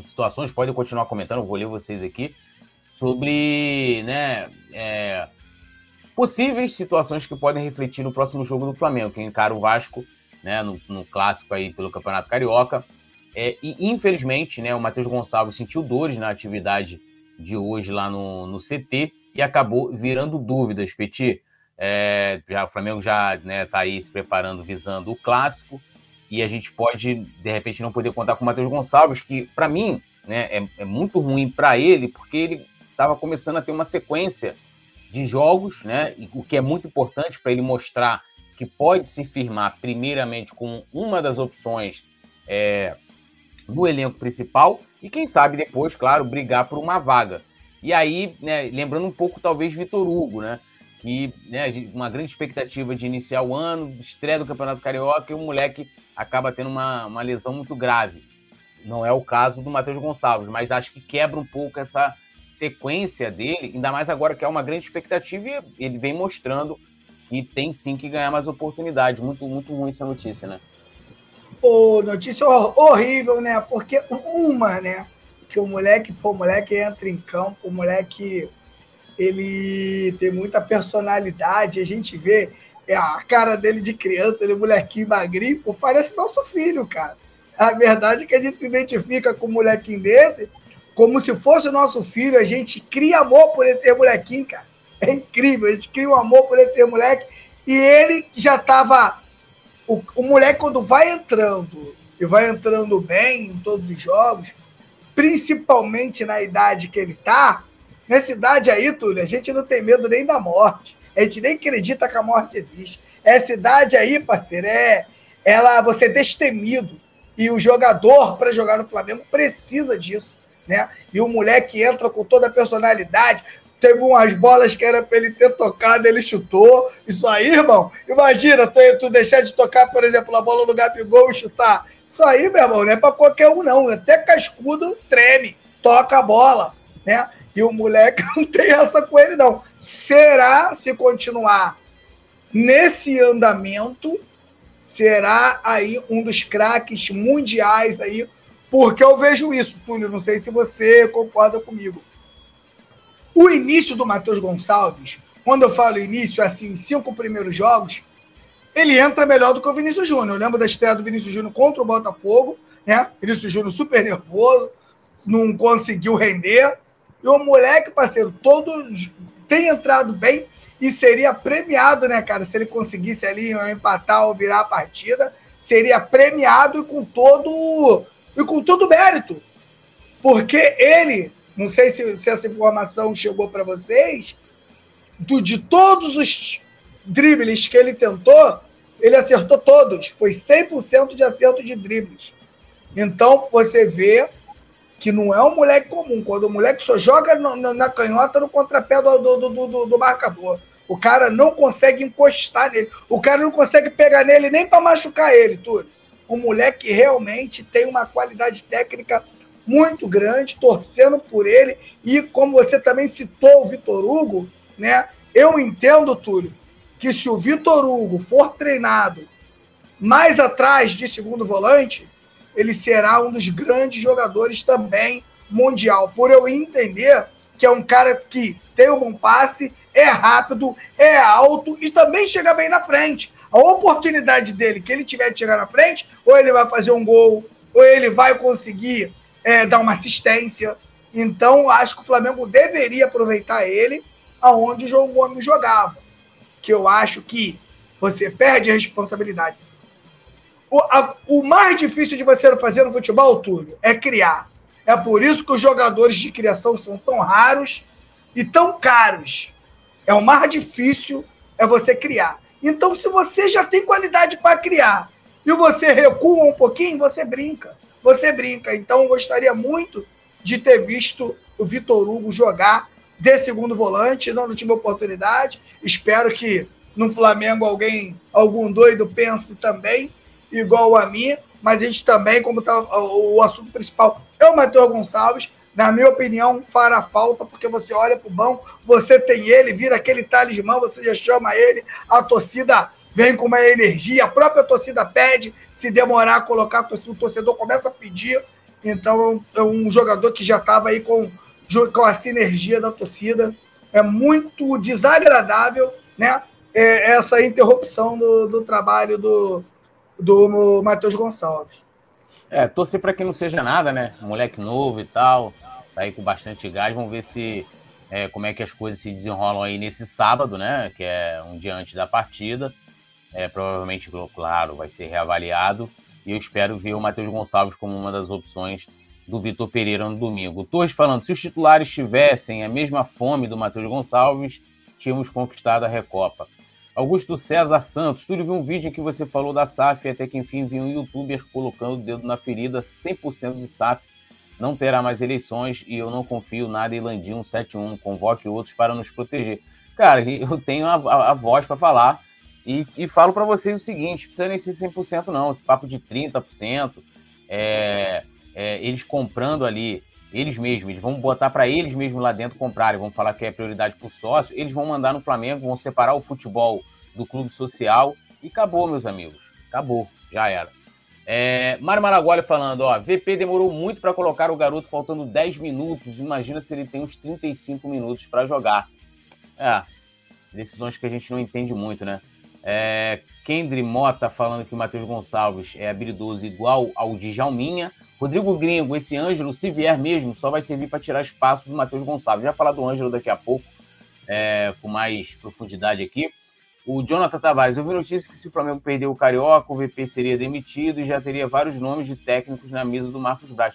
situações, podem continuar comentando, eu vou ler vocês aqui, sobre possíveis situações que podem refletir no próximo jogo do Flamengo, que encara o Vasco, no clássico aí pelo Campeonato Carioca. E infelizmente, o Matheus Gonçalves sentiu dores na atividade de hoje lá no CT e acabou virando dúvidas, Petit. O Flamengo já está aí se preparando, visando o clássico, e a gente pode, de repente, não poder contar com o Matheus Gonçalves, que, para mim, é muito ruim para ele, porque ele estava começando a ter uma sequência de jogos, o que é muito importante para ele mostrar que pode se firmar, primeiramente, como uma das opções do elenco principal e, quem sabe, depois, claro, brigar por uma vaga. E aí, lembrando um pouco, talvez, Vitor Hugo, que uma grande expectativa de iniciar o ano, estreia do Campeonato Carioca, e o moleque acaba tendo uma lesão muito grave. Não é o caso do Matheus Gonçalves, mas acho que quebra um pouco essa sequência dele, ainda mais agora que é uma grande expectativa e ele vem mostrando que tem sim que ganhar mais oportunidade. Muito, muito ruim essa notícia, notícia horrível, porque que o moleque, entra em campo, o moleque, ele tem muita personalidade, a gente vê a cara dele de criança, ele é um molequinho magrinho, parece nosso filho, cara. A verdade é que a gente se identifica com um molequinho desse, como se fosse o nosso filho, a gente cria amor por esse molequinho, cara. É incrível, a gente cria um amor por esse moleque, e ele já tava... O moleque, quando vai entrando, e vai entrando bem em todos os jogos, principalmente na idade que ele tá, nessa idade aí, Túlio, a gente não tem medo nem da morte, a gente nem acredita que a morte existe. Essa idade aí, parceiro, você é destemido, e o jogador, para jogar no Flamengo, precisa disso, E o moleque entra com toda a personalidade. Teve umas bolas que era pra ele ter tocado, ele chutou. Isso aí, irmão, imagina, tu deixar de tocar, por exemplo, a bola no Gabigol e chutar. Isso aí, meu irmão, não é pra qualquer um, não. Até cascudo treme, toca a bola, E o moleque não tem essa com ele, não. Será, se continuar nesse andamento, será aí um dos craques mundiais aí, porque eu vejo isso, Túlio, não sei se você concorda comigo. O início do Matheus Gonçalves, quando eu falo início, assim, 5 primeiros jogos, ele entra melhor do que o Vinícius Júnior. Eu lembro da estreia do Vinícius Júnior contra o Botafogo, Vinícius Júnior super nervoso, não conseguiu render. E o moleque, parceiro, todo tem entrado bem e seria premiado, se ele conseguisse ali empatar ou virar a partida, seria premiado e com todo mérito. Porque ele... Não sei se essa informação chegou para vocês. De todos os dribles que ele tentou, ele acertou todos. Foi 100% de acerto de dribles. Então, você vê que não é um moleque comum. Quando o moleque só joga na canhota, no contrapé do marcador. O cara não consegue encostar nele. O cara não consegue pegar nele nem para machucar ele, tudo. O moleque realmente tem uma qualidade técnica muito grande, torcendo por ele, e como você também citou o Vitor Hugo, eu entendo, Túlio, que se o Vitor Hugo for treinado mais atrás de segundo volante, ele será um dos grandes jogadores também mundial, por eu entender que é um cara que tem um bom passe, é rápido, é alto e também chega bem na frente. A oportunidade dele, que ele tiver de chegar na frente, ou ele vai fazer um gol, ou ele vai conseguir dar uma assistência. Então, acho que o Flamengo deveria aproveitar ele aonde o João Gomes jogava, que eu acho que você perde a responsabilidade. O mais difícil de você fazer no futebol, Túlio, é criar. É por isso que os jogadores de criação são tão raros e tão caros. É o mais difícil, é você criar. Então, se você já tem qualidade para criar e você recua um pouquinho, você brinca. Você brinca. Então, eu gostaria muito de ter visto o Vitor Hugo jogar de segundo volante, não tive oportunidade. Espero que no Flamengo algum doido pense também, igual a mim. Mas a gente também, como tá, o assunto principal é o Matheus Gonçalves, na minha opinião, fará falta, porque você olha pro banco, você tem ele, vira aquele talismã, você já chama ele, a torcida vem com uma energia, a própria torcida pede, se demorar a colocar, o torcedor começa a pedir. Então, é um jogador que já estava aí com a sinergia da torcida. É muito desagradável, né, essa interrupção do trabalho do Matheus Gonçalves. Torcer para que não seja nada, né? Moleque novo e tal, tá aí com bastante gás. Vamos ver se como é que as coisas se desenrolam aí nesse sábado, né? Que é um dia antes da partida. Provavelmente, claro, vai ser reavaliado. E eu espero ver o Matheus Gonçalves como uma das opções do Vitor Pereira no domingo. Torres falando, se os titulares tivessem a mesma fome do Matheus Gonçalves, tínhamos conquistado a Recopa. Augusto César Santos, Túlio, viu um vídeo em que você falou da SAF, até que enfim vi um youtuber colocando o dedo na ferida, 100% de SAF, não terá mais eleições e eu não confio nada em Landim 171, convoque outros para nos proteger. Cara, eu tenho a voz para falar e falo para vocês o seguinte, não precisa nem ser 100% não, esse papo de 30%, eles comprando ali, eles mesmos, eles vão botar para eles mesmos lá dentro comprarem, vão falar que é prioridade para o sócio, eles vão mandar no Flamengo, vão separar o futebol do clube social e acabou, meus amigos, acabou, já era. Mário Malagoli falando, VP demorou muito para colocar o garoto faltando 10 minutos, imagina se ele tem uns 35 minutos para jogar. Decisões que a gente não entende muito, né? Kendri Mota falando que o Matheus Gonçalves é habilidoso igual ao Djalminha. Rodrigo Gringo, esse Ângelo, se vier mesmo, só vai servir para tirar espaço do Matheus Gonçalves. Já falar do Ângelo daqui a pouco, com mais profundidade aqui. O Jonathan Tavares, eu vi notícia que se o Flamengo perder o Carioca, o VP seria demitido e já teria vários nomes de técnicos na mesa do Marcos Braz.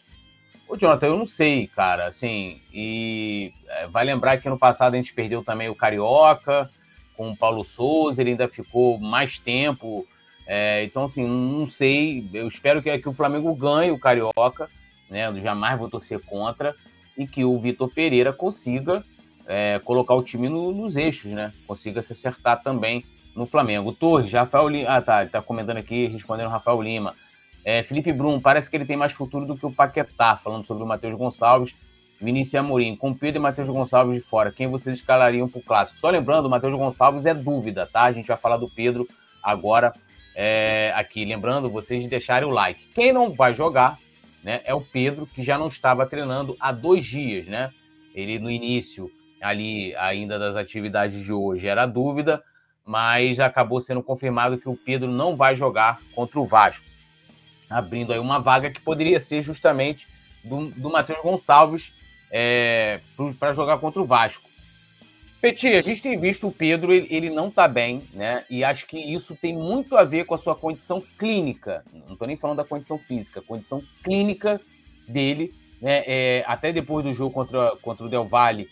Ô, Jonathan, eu não sei, cara, assim, e vai lembrar que ano passado a gente perdeu também o Carioca com o Paulo Souza, ele ainda ficou mais tempo. Então, assim, não sei, eu espero que o Flamengo ganhe o Carioca, né? Eu jamais vou torcer contra, e que o Vitor Pereira consiga colocar o time nos eixos, né? Consiga se acertar também no Flamengo. Torres, Rafael Lima, ele tá comentando aqui, respondendo o Rafael Lima. Felipe Bruno, parece que ele tem mais futuro do que o Paquetá, falando sobre o Matheus Gonçalves, Vinícius Amorim, com Pedro e Matheus Gonçalves de fora, quem vocês escalariam pro Clássico? Só lembrando, o Matheus Gonçalves é dúvida, tá? A gente vai falar do Pedro agora, aqui, lembrando, vocês deixarem o like. Quem não vai jogar, né, é o Pedro, que já não estava treinando há 2 dias, né? Ele, no início, ali, ainda das atividades de hoje, era dúvida, mas acabou sendo confirmado que o Pedro não vai jogar contra o Vasco, abrindo aí uma vaga que poderia ser justamente do Matheus Gonçalves para jogar contra o Vasco. Petit, a gente tem visto o Pedro, ele não está bem, né? E acho que isso tem muito a ver com a sua condição clínica. Não estou nem falando da condição física, a condição clínica dele, né? Até depois do jogo contra o Del Valle,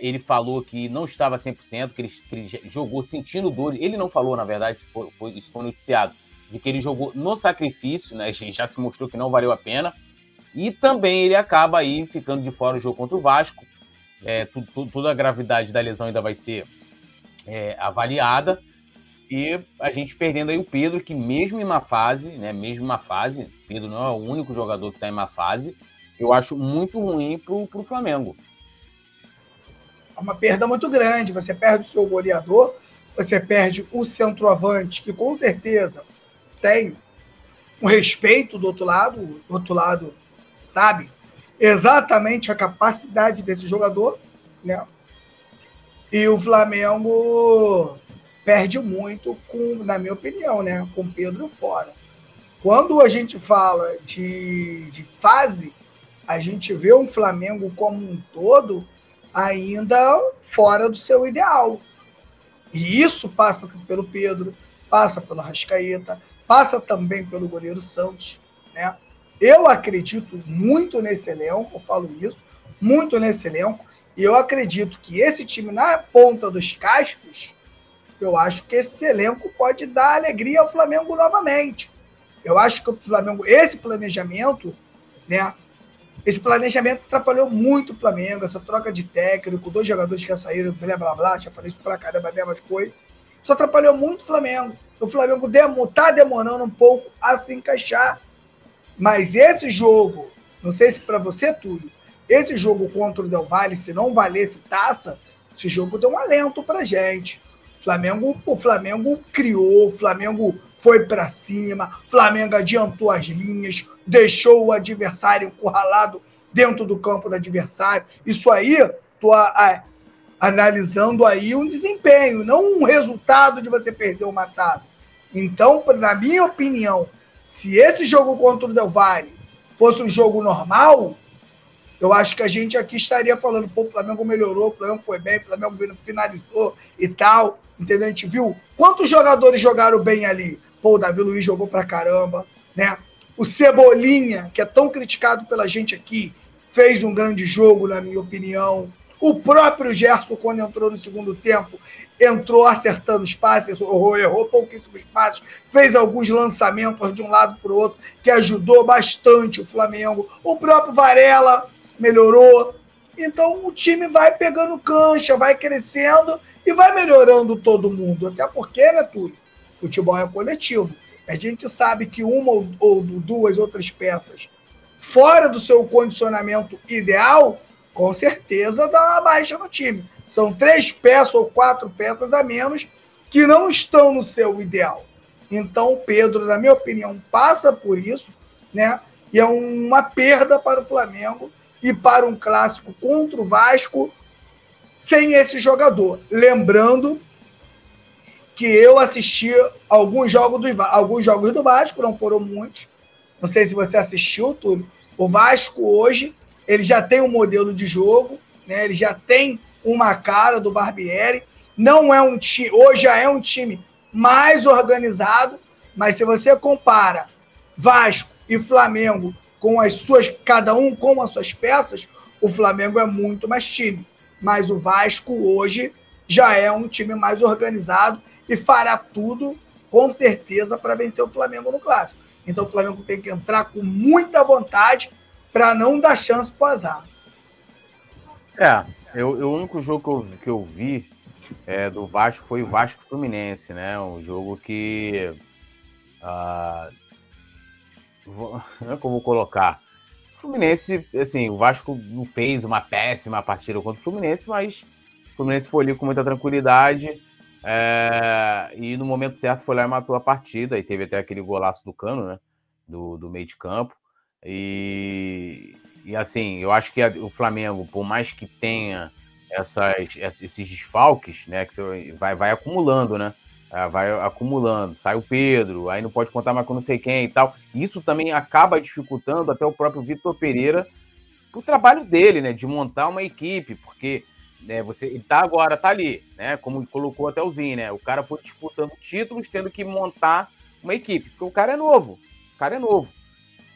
ele falou que não estava 100%, que ele jogou sentindo dor. Ele não falou, na verdade, isso foi noticiado, de que ele jogou no sacrifício, né? Já se mostrou que não valeu a pena. E também ele acaba aí ficando de fora do jogo contra o Vasco. Toda a gravidade da lesão ainda vai ser avaliada, e a gente perdendo aí o Pedro, que mesmo em má fase, né, Pedro não é o único jogador que está em má fase, eu acho muito ruim pro Flamengo. É uma perda muito grande, você perde o seu goleador, você perde o centroavante, que com certeza tem um respeito do outro lado, sabe exatamente a capacidade desse jogador, né? E o Flamengo perde muito, na minha opinião, né? Com Pedro fora. Quando a gente fala de fase, a gente vê um Flamengo como um todo ainda fora do seu ideal. E isso passa pelo Pedro, passa pelo Arrascaeta, passa também pelo goleiro Santos, né? Eu acredito muito nesse elenco, eu falo isso, muito nesse elenco, e eu acredito que esse time na ponta dos cascos, eu acho que esse elenco pode dar alegria ao Flamengo novamente. Eu acho que o Flamengo, esse planejamento, né? Esse planejamento atrapalhou muito o Flamengo, essa troca de técnico, 2 jogadores que saíram, blá blá blá, já falei isso pra caramba, as mesmas coisas. Isso atrapalhou muito o Flamengo. O Flamengo tá demorando um pouco a se encaixar. Mas esse jogo, não sei se pra você, Túlio, esse jogo contra o Del Valle, se não valesse taça, esse jogo deu um alento pra gente. O Flamengo criou, o Flamengo foi pra cima, o Flamengo adiantou as linhas, deixou o adversário encurralado dentro do campo do adversário. Isso aí, tô analisando aí um desempenho, não um resultado de você perder uma taça. Então, na minha opinião, se esse jogo contra o Del Valle fosse um jogo normal, eu acho que a gente aqui estaria falando, pô, o Flamengo melhorou, o Flamengo foi bem, o Flamengo finalizou e tal, entendeu? A gente viu quantos jogadores jogaram bem ali. Pô, o David Luiz jogou pra caramba, né? O Cebolinha, que é tão criticado pela gente aqui, fez um grande jogo, na minha opinião. O próprio Gerson, quando entrou no segundo tempo, entrou acertando os passes, errou pouquíssimos passes, fez alguns lançamentos de um lado para o outro, que ajudou bastante o Flamengo. O próprio Varela melhorou. Então o time vai pegando cancha, vai crescendo e vai melhorando todo mundo. Até porque, né, Túlio? Futebol é coletivo. A gente sabe que uma ou duas outras peças fora do seu condicionamento ideal, com certeza dá uma baixa no time. São 3 peças ou 4 peças a menos que não estão no seu ideal. Então o Pedro, na minha opinião, passa por isso, né? E é uma perda para o Flamengo e para um clássico contra o Vasco sem esse jogador. Lembrando que eu assisti alguns jogos do Vasco, não foram muitos. Não sei se você assistiu, Túlio. O Vasco hoje, ele já tem um modelo de jogo, né? Ele já tem uma cara do Barbieri. Não é um time, hoje já é um time mais organizado, mas se você compara Vasco e Flamengo com as suas, cada um com as suas peças, o Flamengo é muito mais time. Mas o Vasco hoje já é um time mais organizado e fará tudo, com certeza, para vencer o Flamengo no Clássico. Então o Flamengo tem que entrar com muita vontade para não dar chance para o azar. O único jogo que eu vi do Vasco foi o Vasco Fluminense, né? Um jogo que... Como é que eu vou colocar? O Fluminense, assim, o Vasco não fez uma péssima partida contra o Fluminense, mas o Fluminense foi ali com muita tranquilidade e no momento certo foi lá e matou a partida, e teve até aquele golaço do Cano, né? Do meio de campo. E assim, eu acho que o Flamengo, por mais que tenha esses desfalques, né? Que você vai acumulando, né? Vai acumulando, sai o Pedro, aí não pode contar mais com não sei quem e tal. Isso também acaba dificultando até o próprio Vitor Pereira o trabalho dele, né? De montar uma equipe, porque né, ele tá ali, né? Como colocou até o Zinho, né? O cara foi disputando títulos, tendo que montar uma equipe, porque o cara é novo.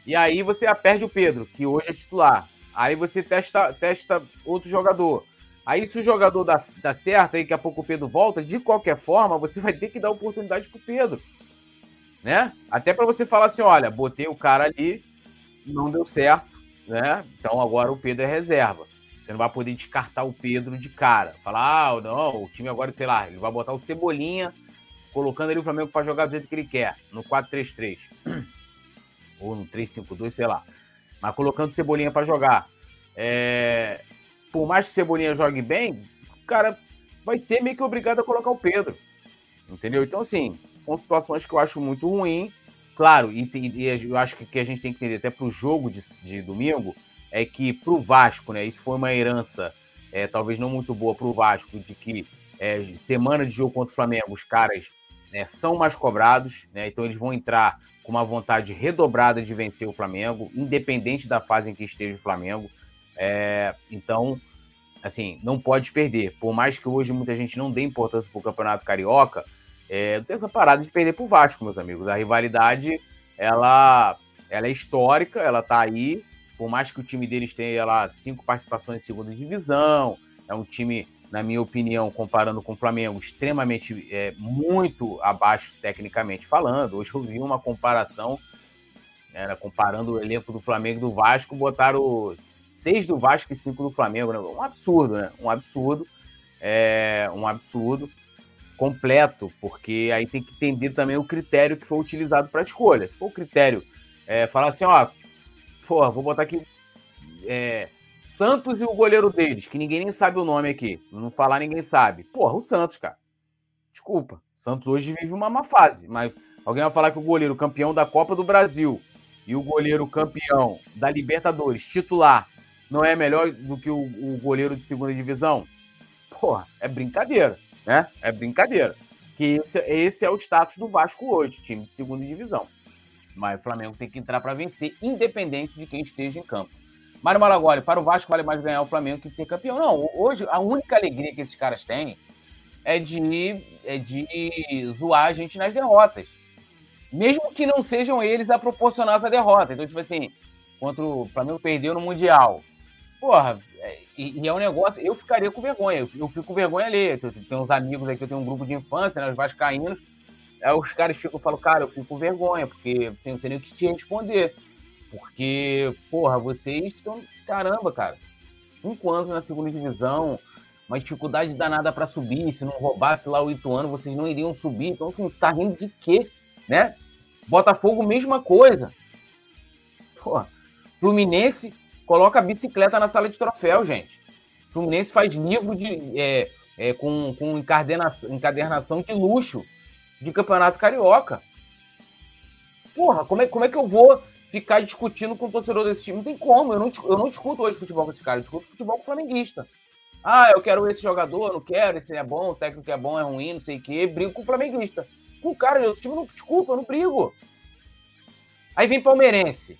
E aí você perde o Pedro, que hoje é titular. Aí você testa outro jogador. Aí, se o jogador dá certo, aí daqui a pouco o Pedro volta, de qualquer forma, você vai ter que dar oportunidade pro Pedro, né? Até para você falar assim, olha, botei o cara ali, não deu certo, né? Então, agora o Pedro é reserva. Você não vai poder descartar o Pedro de cara. Falar, ah, não, o time agora, sei lá, ele vai botar o Cebolinha, colocando ali o Flamengo para jogar do jeito que ele quer, no 4-3-3. Ou no 3-5-2, sei lá. Mas colocando o Cebolinha para jogar. Por mais que o Cebolinha jogue bem, o cara vai ser meio que obrigado a colocar o Pedro. Entendeu? Então, assim, são situações que eu acho muito ruim. Claro, e eu acho que a gente tem que entender até pro jogo de domingo, é que pro Vasco, né? Isso foi uma herança, talvez não muito boa pro Vasco, de que semana de jogo contra o Flamengo, os caras são mais cobrados, né? Então eles vão entrar com uma vontade redobrada de vencer o Flamengo, independente da fase em que esteja o Flamengo. Então, assim, não pode perder. Por mais que hoje muita gente não dê importância pro Campeonato Carioca, não tem essa parada de perder pro Vasco, meus amigos. A rivalidade, ela é histórica, ela tá aí. Por mais que o time deles tenha lá 5 participações em segunda divisão, é um time, na minha opinião, comparando com o Flamengo, extremamente, muito abaixo tecnicamente falando. Hoje eu vi uma comparação, comparando o elenco do Flamengo e do Vasco, botaram 6 do Vasco e 5 do Flamengo. Né? Um absurdo, né? Um absurdo completo, porque aí tem que entender também o critério que foi utilizado para a escolha. Se for o critério, falar assim, vou botar aqui Santos e o goleiro deles, que ninguém nem sabe o nome aqui. Não falar, ninguém sabe. O Santos, cara. Desculpa. O Santos hoje vive uma má fase. Mas alguém vai falar que o goleiro campeão da Copa do Brasil e o goleiro campeão da Libertadores, titular, não é melhor do que o goleiro de segunda divisão? É brincadeira, né? É brincadeira. Que esse é o status do Vasco hoje, time de segunda divisão. Mas o Flamengo tem que entrar para vencer, independente de quem esteja em campo. Mário Malagoli, para o Vasco vale mais ganhar o Flamengo que ser campeão. Não, hoje a única alegria que esses caras têm é de zoar a gente nas derrotas. Mesmo que não sejam eles a proporcionar essa derrota. Então, tipo assim, contra o Flamengo perdeu no Mundial. E é um negócio, eu ficaria com vergonha. Eu fico com vergonha ali. Tem uns amigos aí que eu tenho um grupo de infância, né, os vascaínos. Aí os caras ficam, eu falo, cara, eu fico com vergonha, porque assim, não sei nem o que te responder. Porque, vocês estão... Caramba, cara. 5 anos na segunda divisão, uma dificuldade danada pra subir. Se não roubasse lá o Ituano, vocês não iriam subir. Então, assim, você tá rindo de quê? Né? Botafogo, mesma coisa. Fluminense coloca a bicicleta na sala de troféu, gente. Fluminense faz livro de, com encadernação de luxo de campeonato carioca. Como é que eu vou ficar discutindo com o torcedor desse time? Não tem como. Eu não discuto hoje futebol com esse cara. Eu discuto futebol com o flamenguista. Eu quero esse jogador, não quero, esse é bom, o técnico é bom, é ruim, não sei o quê. Brigo com o flamenguista. Com o cara de outro time, eu não discuto, eu não brigo. Aí vem palmeirense.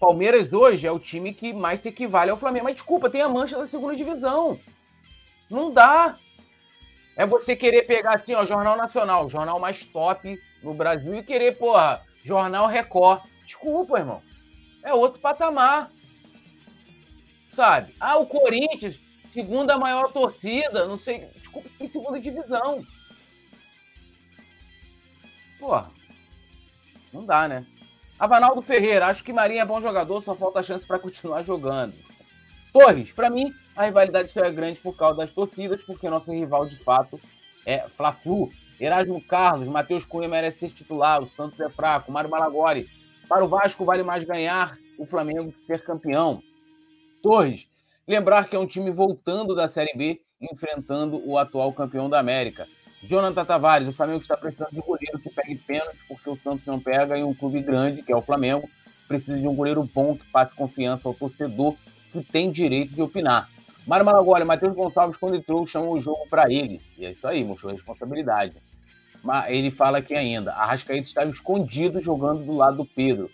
Palmeiras hoje é o time que mais se equivale ao Flamengo. Mas desculpa, tem a mancha da segunda divisão. Não dá. É você querer pegar assim, Jornal Nacional, jornal mais top no Brasil, e querer, Jornal Record. Desculpa, irmão. É outro patamar. Sabe? O Corinthians, segunda maior torcida, não sei. Desculpa, tem segunda divisão. Não dá, né? Avanaldo Ferreira, acho que Marinho é bom jogador, só falta chance para continuar jogando. Torres, para mim, a rivalidade só é grande por causa das torcidas, porque nosso rival, de fato, é Fla-Flu. Erasmo Carlos, Matheus Cunha merece ser titular, o Santos é fraco. Mário Malagoli, para o Vasco vale mais ganhar o Flamengo que ser campeão. Torres, lembrar que é um time voltando da Série B, enfrentando o atual campeão da América. Jonathan Tavares, o Flamengo está precisando de um goleiro que pegue pênalti, porque o Santos não pega, e um clube grande, que é o Flamengo, precisa de um goleiro bom que passe confiança ao torcedor, que tem direito de opinar. Mário Malagoli, Matheus Gonçalves, quando entrou, chama o jogo para ele. E é isso aí, mostrou responsabilidade. Mas ele fala aqui ainda, Arrascaeta estava escondido jogando do lado do Pedro.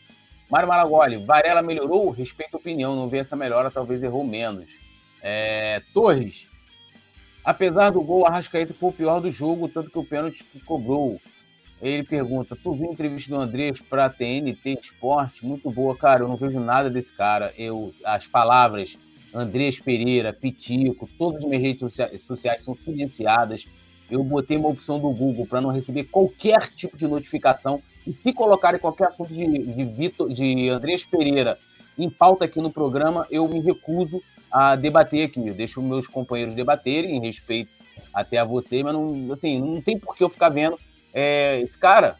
Mário Malagoli, Varela melhorou? Respeito a opinião, não vê essa melhora, talvez errou menos. Torres, apesar do gol, Arrascaeta foi o pior do jogo, tanto que o pênalti que cobrou. Ele pergunta, tu viu a entrevista do Andrés para TNT Sport? Muito boa, cara, eu não vejo nada desse cara. As palavras Andrés Pereira, Pitico, todas as minhas redes sociais são silenciadas. Eu botei uma opção do Google para não receber qualquer tipo de notificação. E se colocarem qualquer assunto de Andrés Pereira em pauta aqui no programa, eu me recuso a debater aqui. Eu deixo meus companheiros debaterem, em respeito até a você, mas não, assim, não tem por que eu ficar vendo esse cara,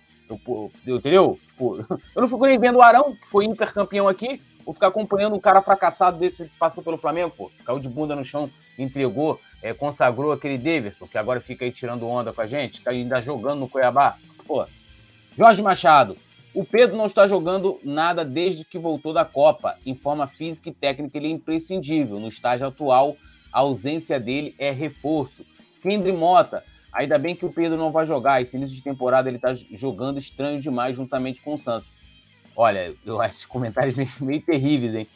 entendeu? Eu não fico nem vendo o Arão, que foi hipercampeão aqui, vou ficar acompanhando um cara fracassado desse que passou pelo Flamengo, caiu de bunda no chão, entregou, consagrou aquele Davidson, que agora fica aí tirando onda com a gente, tá ainda jogando no Cuiabá, Jorge Machado, o Pedro não está jogando nada desde que voltou da Copa. Em forma física e técnica, ele é imprescindível. No estágio atual, a ausência dele é reforço. Kendry Mota, ainda bem que o Pedro não vai jogar. Esse início de temporada ele está jogando estranho demais juntamente com o Santos. Olha, eu acho esses comentários meio terríveis, hein?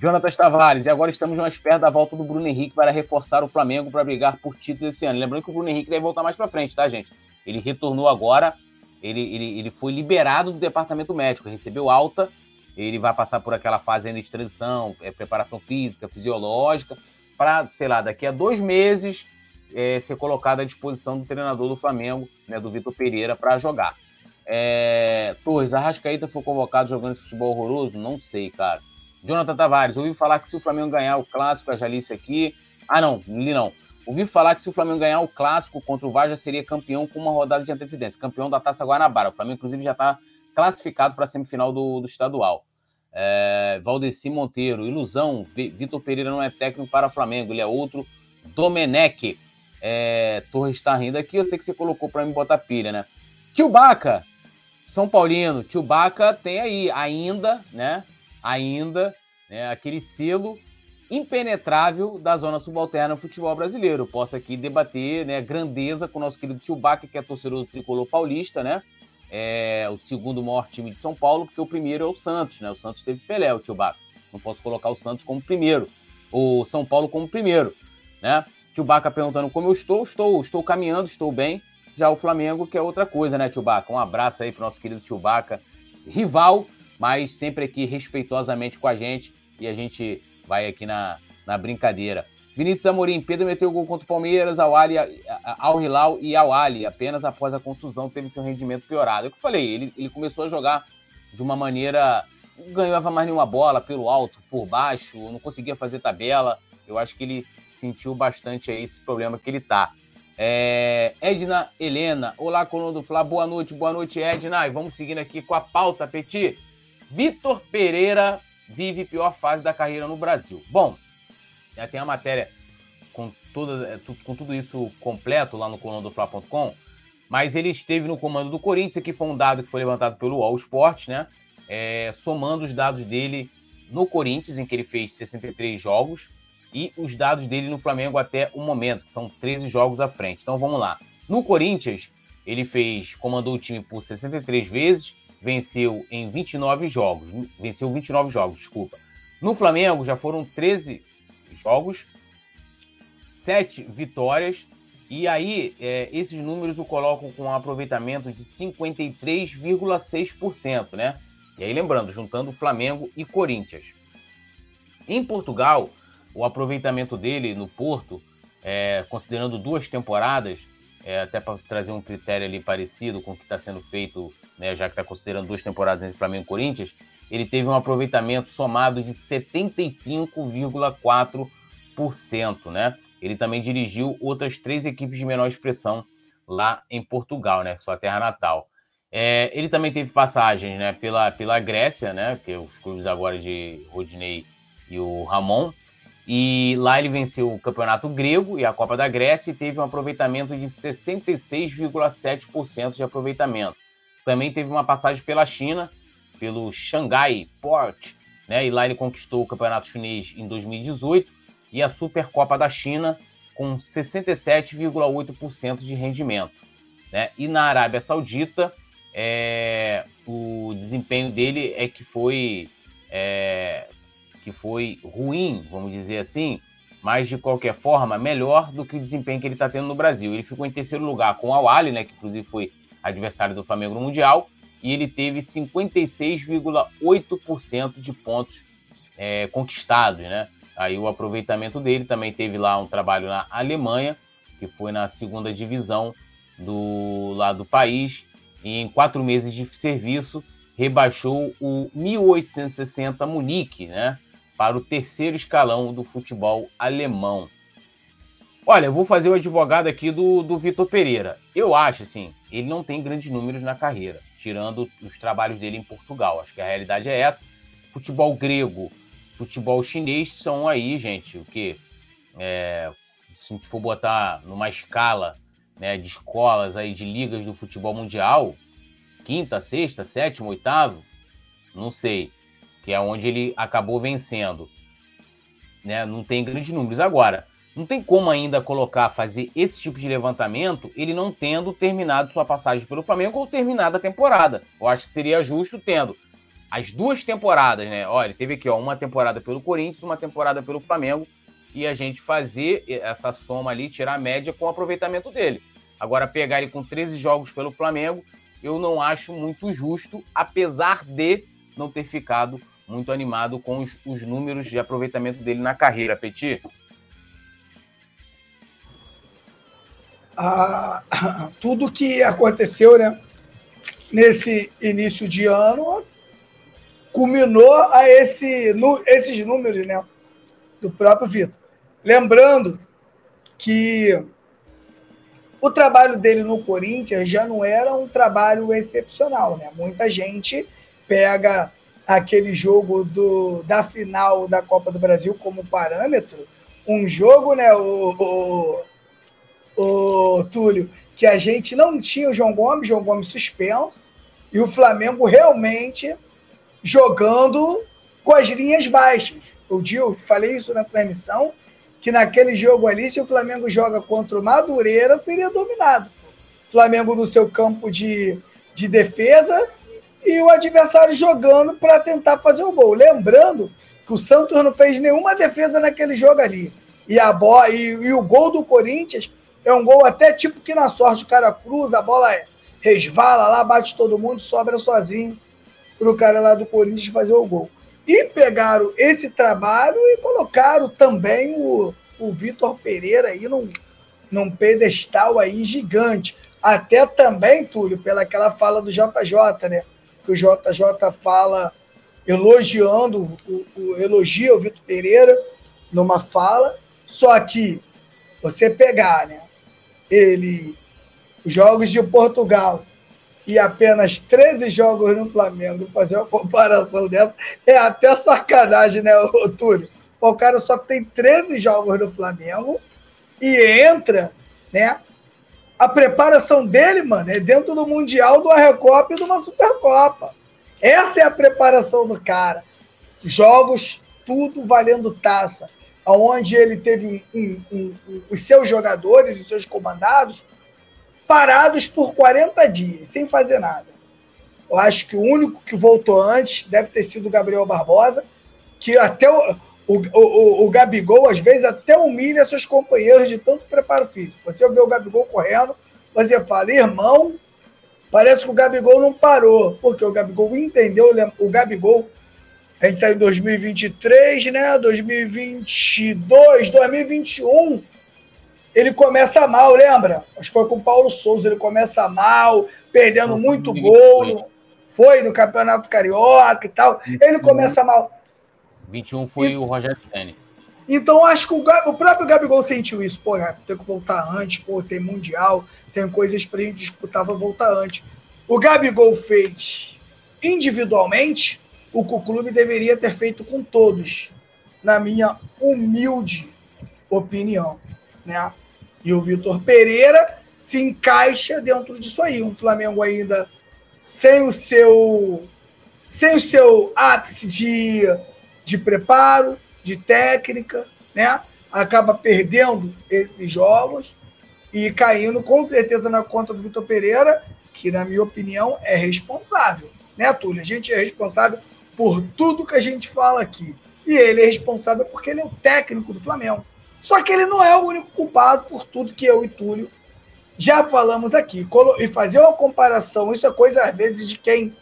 Jonathan Tavares, e agora estamos mais perto da volta do Bruno Henrique para reforçar o Flamengo para brigar por título esse ano. Lembrando que o Bruno Henrique deve voltar mais para frente, tá, gente? Ele retornou agora, ele foi liberado do departamento médico, recebeu alta, ele vai passar por aquela fase ainda de transição, preparação física, fisiológica, para, sei lá, daqui a 2 meses ser colocado à disposição do treinador do Flamengo, né, do Vitor Pereira, para jogar. Torres, Arrascaeta foi convocado jogando esse futebol horroroso? Não sei, cara. Jonathan Tavares, ouvi falar que se o Flamengo ganhar o Clássico, a Jalice aqui... Ah, não. Ouvi falar que se o Flamengo ganhar o Clássico contra o Vasco, já seria campeão com uma rodada de antecedência. Campeão da Taça Guanabara. O Flamengo, inclusive, já está classificado para a semifinal do estadual. Valdeci Monteiro, ilusão. Vitor Pereira não é técnico para o Flamengo. Ele é outro Domenech. Torres está rindo aqui. Eu sei que você colocou para me botar pilha, né? Tio Baca, São Paulino. Tio Baca tem aí ainda, né? Aquele selo impenetrável da zona subalterna no futebol brasileiro. Posso aqui debater, né, grandeza com o nosso querido Tio Baca, que é torcedor do Tricolor Paulista, né? O segundo maior time de São Paulo, porque o primeiro é o Santos, né? O Santos teve Pelé, o Tio Baca. Não posso colocar o Santos como primeiro, o São Paulo como primeiro, né? Tio Baca perguntando como eu estou caminhando, estou bem. Já o Flamengo, que é outra coisa, né, Tio Baca? Um abraço aí pro nosso querido Tio Baca, rival, mas sempre aqui respeitosamente com a gente, e a gente vai aqui na brincadeira. Vinícius Amorim, Pedro meteu o gol contra o Palmeiras, ao Hilal e ao Ali, apenas após a contusão teve seu rendimento piorado. É o que eu falei, ele começou a jogar de uma maneira, não ganhava mais nenhuma bola, pelo alto, por baixo, não conseguia fazer tabela. Eu acho que ele sentiu bastante aí esse problema que ele tá. Edna Helena, olá, Coluna do Fla, boa noite, Edna. E vamos seguindo aqui com a pauta, Petit. Vitor Pereira vive pior fase da carreira no Brasil. Bom, já tem a matéria com tudo isso completo lá no colunadofla.com, mas ele esteve no comando do Corinthians, que foi um dado que foi levantado pelo All Sports, né? Somando os dados dele no Corinthians, em que ele fez 63 jogos, e os dados dele no Flamengo até o momento, que são 13 jogos à frente. Então vamos lá. No Corinthians, ele comandou o time por 63 vezes, venceu 29 jogos, desculpa. No Flamengo já foram 13 jogos, 7 vitórias, e aí esses números o colocam com um aproveitamento de 53,6%, né? E aí lembrando, juntando Flamengo e Corinthians. Em Portugal, o aproveitamento dele no Porto, considerando 2 temporadas, até para trazer um critério ali parecido com o que está sendo feito, né, já que está considerando 2 temporadas entre Flamengo e Corinthians, ele teve um aproveitamento somado de 75,4%, né? Ele também dirigiu outras 3 equipes de menor expressão lá em Portugal, né, sua terra natal. Ele também teve passagens, né, pela Grécia, né, que é os clubes agora de Rodinei e o Ramon. E lá ele venceu o Campeonato Grego e a Copa da Grécia e teve um aproveitamento de 66,7% de aproveitamento. Também teve uma passagem pela China, pelo Shanghai Port, né? E lá ele conquistou o Campeonato Chinês em 2018 e a Supercopa da China com 67,8% de rendimento, né? E na Arábia Saudita, o desempenho dele é que foi... que foi ruim, vamos dizer assim, mas de qualquer forma melhor do que o desempenho que ele está tendo no Brasil. Ele ficou em 3º lugar com o Al Ahly, né, que inclusive foi adversário do Flamengo no Mundial, e ele teve 56,8% de pontos conquistados, né? Aí o aproveitamento dele também teve lá um trabalho na Alemanha, que foi na 2ª divisão lá do país, e em 4 meses de serviço rebaixou o 1860 Munique, né, para o 3º escalão do futebol alemão. Olha, eu vou fazer o advogado aqui do Vitor Pereira. Eu acho, assim, ele não tem grandes números na carreira, tirando os trabalhos dele em Portugal. Acho que a realidade é essa. Futebol grego, futebol chinês são aí, gente, o quê? Se a gente for botar numa escala, né, de escolas aí, de ligas do futebol mundial, 5ª, 6ª, 7ª, 8ª, não sei, que é onde ele acabou vencendo, né? Não tem grandes números. Agora, não tem como ainda fazer esse tipo de levantamento ele não tendo terminado sua passagem pelo Flamengo ou terminado a temporada. Eu acho que seria justo tendo as 2 temporadas, né? Olha, teve aqui, 1 temporada pelo Corinthians, 1 temporada pelo Flamengo, e a gente fazer essa soma ali, tirar a média com o aproveitamento dele. Agora, pegar ele com 13 jogos pelo Flamengo, eu não acho muito justo, apesar de não ter ficado muito animado com os números de aproveitamento dele na carreira. Petit? Tudo que aconteceu, né, nesse início de ano culminou a esses números, né, do próprio Vitor. Lembrando que o trabalho dele no Corinthians já não era um trabalho excepcional, né? Muita gente pega aquele jogo da final da Copa do Brasil como parâmetro, um jogo, né, o Túlio, que a gente não tinha o João Gomes suspenso, e o Flamengo realmente jogando com as linhas baixas. Eu falei isso na transmissão, que naquele jogo ali, se o Flamengo joga contra o Madureira, seria dominado. O Flamengo no seu campo de defesa e o adversário jogando para tentar fazer o gol. Lembrando que o Santos não fez nenhuma defesa naquele jogo ali. E o gol do Corinthians é um gol até tipo que na sorte o cara cruza, a bola resvala lá, bate todo mundo, sobra sozinho pro cara lá do Corinthians fazer o gol. E pegaram esse trabalho e colocaram também o Vitor Pereira aí num pedestal aí gigante. Até também, Túlio, pelaquela fala do JJ, né? Que o JJ fala elogiando, elogia o Vitor Pereira numa fala, só que você pegar, né, os jogos de Portugal e apenas 13 jogos no Flamengo, fazer uma comparação dessa, é até sacanagem, né, Túlio? O cara só tem 13 jogos no Flamengo e entra, né, a preparação dele, mano, é dentro do Mundial, de uma Recopa e de uma Supercopa. Essa é a preparação do cara. Jogos, tudo valendo taça, onde ele teve os seus jogadores, os seus comandados, parados por 40 dias, sem fazer nada. Eu acho que o único que voltou antes deve ter sido o Gabriel Barbosa, que até o Gabigol, às vezes, até humilha seus companheiros de tanto preparo físico. Você vê o Gabigol correndo, você fala, irmão, parece que o Gabigol não parou, porque o Gabigol entendeu, o Gabigol, a gente está em 2023, né? 2022, 2021... ele começa mal, lembra? Acho que foi com o Paulo Souza, ele começa mal, perdendo muito gol, foi no Campeonato Carioca e tal, 21, ele começa mal. 21 foi o Rogério Ceni. Então, acho que o próprio Gabigol sentiu isso, pô, tem que voltar antes, pô, tem Mundial, tem coisas pra gente disputar, vou voltar antes. O Gabigol fez individualmente o que o clube deveria ter feito com todos, na minha humilde opinião, né? E o Vitor Pereira se encaixa dentro disso aí. Um Flamengo ainda sem o seu ápice de preparo, de técnica, né? Acaba perdendo esses jogos e caindo com certeza na conta do Vitor Pereira, que na minha opinião é responsável, né, Túlio? A gente é responsável por tudo que a gente fala aqui. E ele é responsável porque ele é o técnico do Flamengo. Só que ele não é o único culpado por tudo que eu e Túlio já falamos aqui. E fazer uma comparação, isso é coisa, às vezes, de quem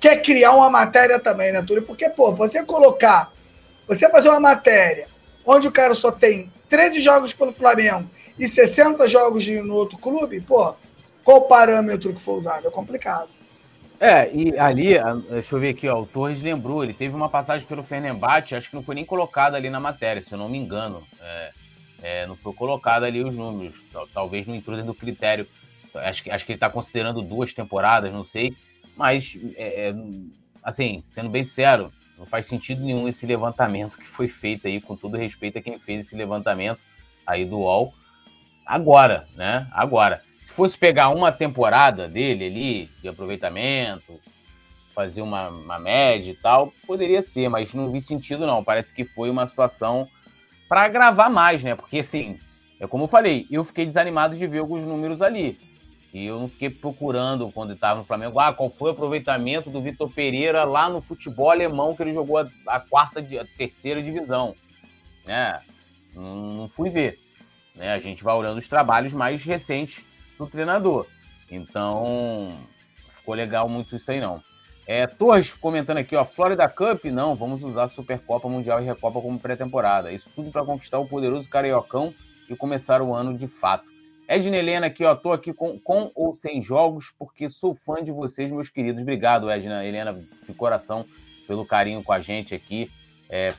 quer criar uma matéria também, né, Túlio? Porque, pô, você fazer uma matéria onde o cara só tem 13 jogos pelo Flamengo e 60 jogos no outro clube, pô, qual o parâmetro que foi usado? É complicado. E ali, deixa eu ver aqui, ó, o Torres lembrou, ele teve uma passagem pelo Fenerbahçe, acho que não foi nem colocado ali na matéria, se eu não me engano. Não foi colocado ali os números, talvez não entrou dentro do critério, acho que ele está considerando 2 temporadas, não sei, mas, assim, sendo bem sincero, não faz sentido nenhum esse levantamento que foi feito aí, com todo respeito a quem fez esse levantamento aí do UOL, agora, né, Se fosse pegar uma temporada dele ali, de aproveitamento, fazer uma média e tal, poderia ser, mas não vi sentido não. Parece que foi uma situação para agravar mais, né? Porque assim, é como eu falei, eu fiquei desanimado de ver alguns números ali. E eu não fiquei procurando quando estava no Flamengo, qual foi o aproveitamento do Vitor Pereira lá no futebol alemão que ele jogou a terceira divisão, né? Não fui ver, né? A gente vai olhando os trabalhos mais recentes do treinador. Então, ficou legal muito isso aí, não. Torres comentando aqui, ó, Florida Cup, não, vamos usar Supercopa Mundial e Recopa como pré-temporada. Isso tudo para conquistar o poderoso Cariocão e começar o ano de fato. Edna Helena aqui, ó, tô aqui com ou sem jogos, porque sou fã de vocês, meus queridos. Obrigado, Edna Helena, de coração, pelo carinho com a gente aqui.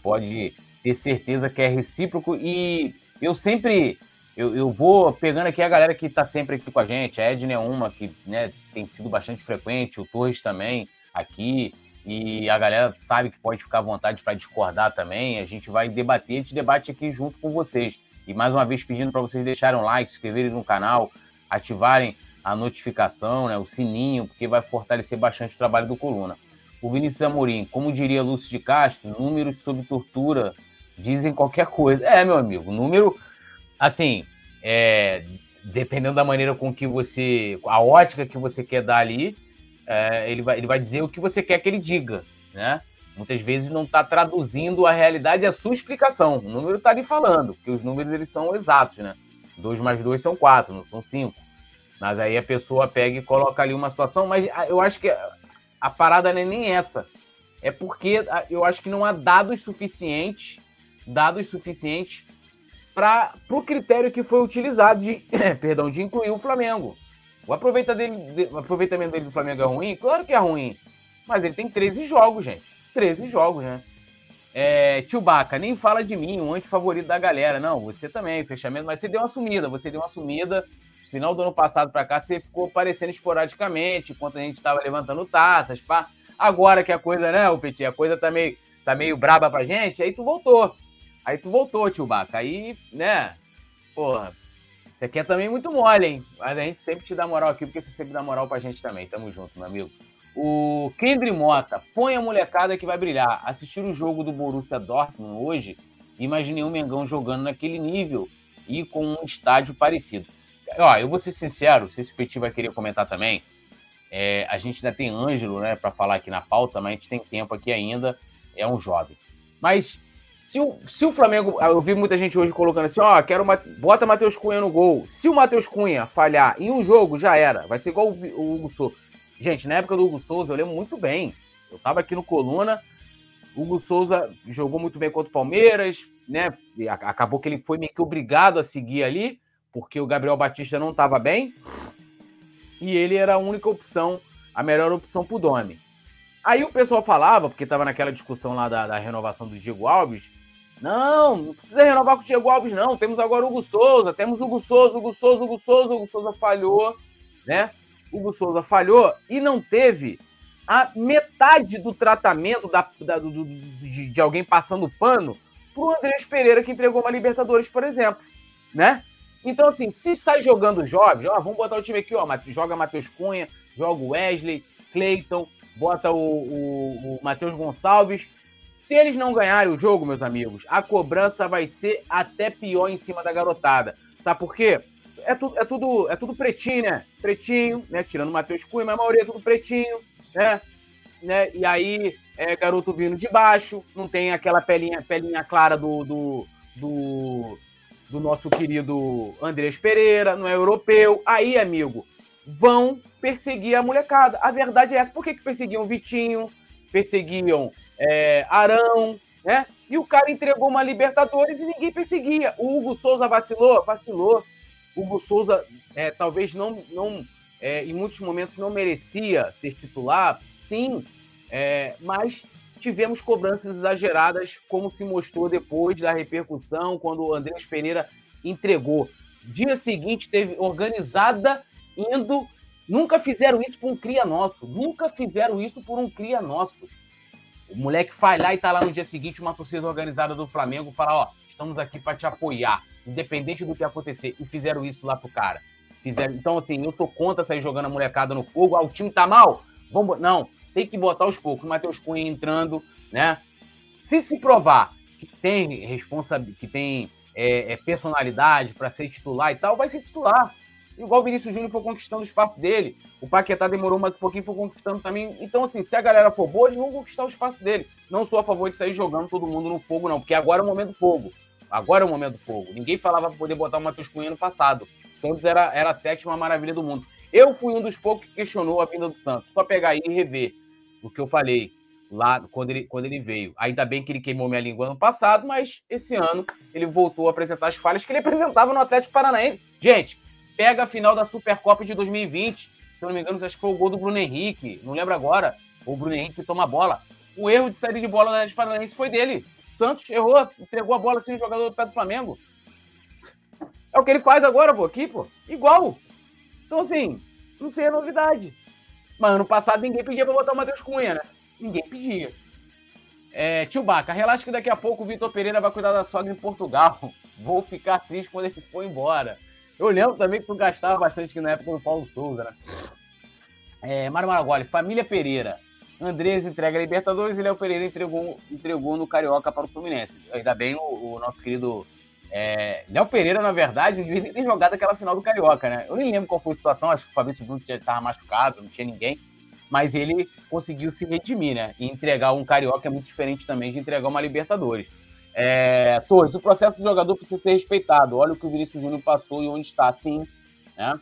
Pode ter certeza que é recíproco. E eu sempre, eu vou pegando aqui a galera que tá sempre aqui com a gente. A Edna é uma que, né, tem sido bastante frequente, o Torres também aqui, e a galera sabe que pode ficar à vontade para discordar também. A gente vai debater, a gente debate aqui junto com vocês. E mais uma vez pedindo para vocês deixarem um like, se inscreverem no canal, ativarem a notificação, né, o sininho, porque vai fortalecer bastante o trabalho do Coluna. O Vinícius Amorim, como diria Lúcio de Castro, números sobre tortura dizem qualquer coisa. Meu amigo, número, assim, dependendo da maneira com que você, a ótica que você quer dar ali, ele vai dizer o que você quer que ele diga, né? Muitas vezes não está traduzindo a realidade, a sua explicação. O número está ali falando, porque os números eles são exatos, né? 2 mais 2 são 4, não são 5. Mas aí a pessoa pega e coloca ali uma situação, mas eu acho que a parada não é nem essa. É porque eu acho que não há dados suficientes para o critério que foi utilizado de incluir o Flamengo. O aproveitamento dele do Flamengo é ruim? Claro que é ruim, mas ele tem 13 jogos, gente. 13 jogos, né? Tio Baca, nem fala de mim, um antifavorito da galera. Não, você também, fechamento. Mas você deu uma sumida. Final do ano passado pra cá, você ficou aparecendo esporadicamente, enquanto a gente tava levantando taças, pá. Agora que a coisa, né, o Petit, a coisa tá meio braba pra gente, aí tu voltou. Tio Baca. Aí, né, porra, você quer também muito mole, hein? Mas a gente sempre te dá moral aqui, porque você sempre dá moral pra gente também. Tamo junto, meu amigo. O Kendri Mota, põe a molecada que vai brilhar. Assistir o jogo do Borussia Dortmund hoje, imaginei o Mengão jogando naquele nível e com um estádio parecido. Ó, eu vou ser sincero, se esse Petit vai querer comentar também, a gente ainda tem Ângelo, né, para falar aqui na pauta, mas a gente tem tempo aqui ainda, é um jovem. Mas se o Flamengo, eu vi muita gente hoje colocando assim, ó, bota Matheus Cunha no gol. Se o Matheus Cunha falhar em um jogo, já era, vai ser igual o Hugo Souza. Gente, na época do Hugo Souza, eu lembro muito bem. Eu estava aqui no Coluna, o Hugo Souza jogou muito bem contra o Palmeiras, né? Acabou que ele foi meio que obrigado a seguir ali, porque o Gabriel Batista não estava bem. E ele era a única opção, a melhor opção pro Domi. Aí o pessoal falava, porque estava naquela discussão lá da renovação do Diego Alves, não precisa renovar com o Diego Alves, não. Temos agora o Hugo Souza, temos o Hugo Souza, o Hugo Souza falhou, né? Hugo Souza falhou e não teve a metade do tratamento de alguém passando pano pro Andrés Pereira, que entregou uma Libertadores, por exemplo, né? Então, assim, se sai jogando jovens, ó, vamos botar o time aqui, ó, joga Matheus Cunha, joga o Wesley, Cleiton, bota o Matheus Gonçalves. Se eles não ganharem o jogo, meus amigos, a cobrança vai ser até pior em cima da garotada. Sabe por quê? É tudo pretinho, né? Pretinho, né? Tirando o Matheus Cunha, mas a maioria é tudo pretinho, né? E aí, garoto vindo de baixo, não tem aquela pelinha clara do nosso querido Andrés Pereira, não é europeu. Aí, amigo, vão perseguir a molecada. A verdade é essa. Por que perseguiam Vitinho, perseguiam Arão, né? E o cara entregou uma Libertadores e ninguém perseguia. O Hugo Souza vacilou. O Hugo Souza talvez não, em muitos momentos não merecia ser titular, sim, mas tivemos cobranças exageradas, como se mostrou depois da repercussão, quando o Andrés Pereira entregou. Dia seguinte teve organizada indo... Nunca fizeram isso por um cria nosso. O moleque falhar e tá lá no dia seguinte uma torcida organizada do Flamengo fala, ó, estamos aqui para te apoiar, independente do que acontecer. E fizeram isso lá pro cara. Então, assim, eu sou contra sair jogando a molecada no fogo. Ah, o time tá mal? Não, tem que botar aos poucos. O Matheus Cunha entrando, né? Se provar que tem personalidade para ser titular e tal, vai ser titular. Igual o Vinícius Júnior foi conquistando o espaço dele. O Paquetá demorou um pouquinho, foi conquistando também. Então, assim, se a galera for boa, eles vão conquistar o espaço dele. Não sou a favor de sair jogando todo mundo no fogo, não. Porque agora é o momento do fogo. Ninguém falava pra poder botar o Matheus Cunha no passado. Santos era a sétima maravilha do mundo. Eu fui um dos poucos que questionou a vinda do Santos. Só pegar aí e rever o que eu falei lá quando ele veio. Ainda bem que ele queimou minha língua ano passado, mas esse ano ele voltou a apresentar as falhas que ele apresentava no Atlético Paranaense. Gente, pega a final da Supercopa de 2020. Se eu não me engano, acho que foi o gol do Bruno Henrique. Não lembro agora. O Bruno Henrique toma a bola. O erro de saída de bola no Atlético Paranaense foi dele. Santos errou, entregou a bola assim no jogador do pé do Flamengo. É o que ele faz agora, pô, aqui, pô. Igual. Então, assim, não sei a novidade. Mas ano passado ninguém pedia pra botar o Matheus Cunha, né? Ninguém pedia. Tio Baca, relaxa que daqui a pouco o Vitor Pereira vai cuidar da sogra em Portugal. Vou ficar triste quando ele for embora. Eu lembro também que tu gastava bastante aqui na época do Paulo Souza, né? Mário Malagoli, família Pereira. Andrés entrega a Libertadores e Léo Pereira entregou no Carioca para o Fluminense. Ainda bem o nosso querido Léo Pereira, na verdade, não devia nem ter jogado aquela final do Carioca, né? Eu nem lembro qual foi a situação, acho que o Fabrício Bruno estava machucado, não tinha ninguém, mas ele conseguiu se redimir, né? E entregar um Carioca é muito diferente também de entregar uma Libertadores. Torres, o processo do jogador precisa ser respeitado. Olha o que o Vinícius Júnior passou e onde está, sim, né?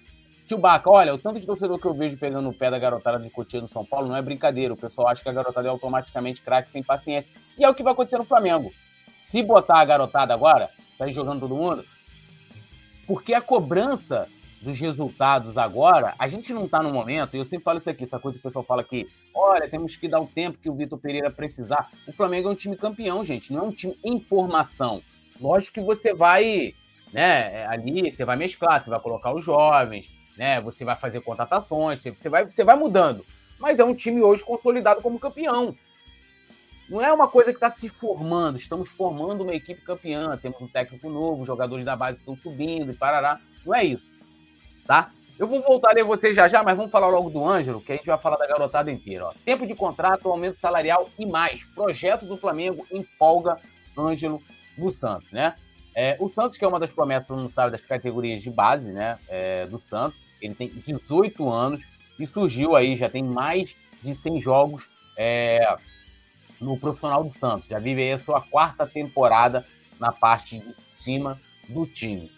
Chewbacca, olha, o tanto de torcedor que eu vejo pegando o pé da garotada de Cotia no São Paulo não é brincadeira. O pessoal acha que a garotada é automaticamente craque sem paciência. E é o que vai acontecer no Flamengo. Se botar a garotada agora, sair jogando todo mundo, porque a cobrança dos resultados agora, a gente não tá no momento, e eu sempre falo isso aqui, essa coisa que o pessoal fala que, olha, temos que dar o tempo que o Vitor Pereira precisar. O Flamengo é um time campeão, gente, não é um time em formação. Lógico que você vai, né, ali, você vai mesclar, você vai colocar os jovens, né, você vai fazer contratações, você vai mudando. Mas é um time hoje consolidado como campeão. Não é uma coisa que está se formando. Estamos formando uma equipe campeã. Temos um técnico novo, os jogadores da base estão subindo e parará. Não é isso, tá? Eu vou voltar a ler vocês já, mas vamos falar logo do Ângelo, que a gente vai falar da garotada inteira. Ó. Tempo de contrato, aumento salarial e mais. Projeto do Flamengo empolga Ângelo no Santos, né? O Santos, que é uma das promessas, não sabe, das categorias de base, né, do Santos, ele tem 18 anos e surgiu aí, já tem mais de 100 jogos no profissional do Santos. Já vive aí a sua quarta temporada na parte de cima do time.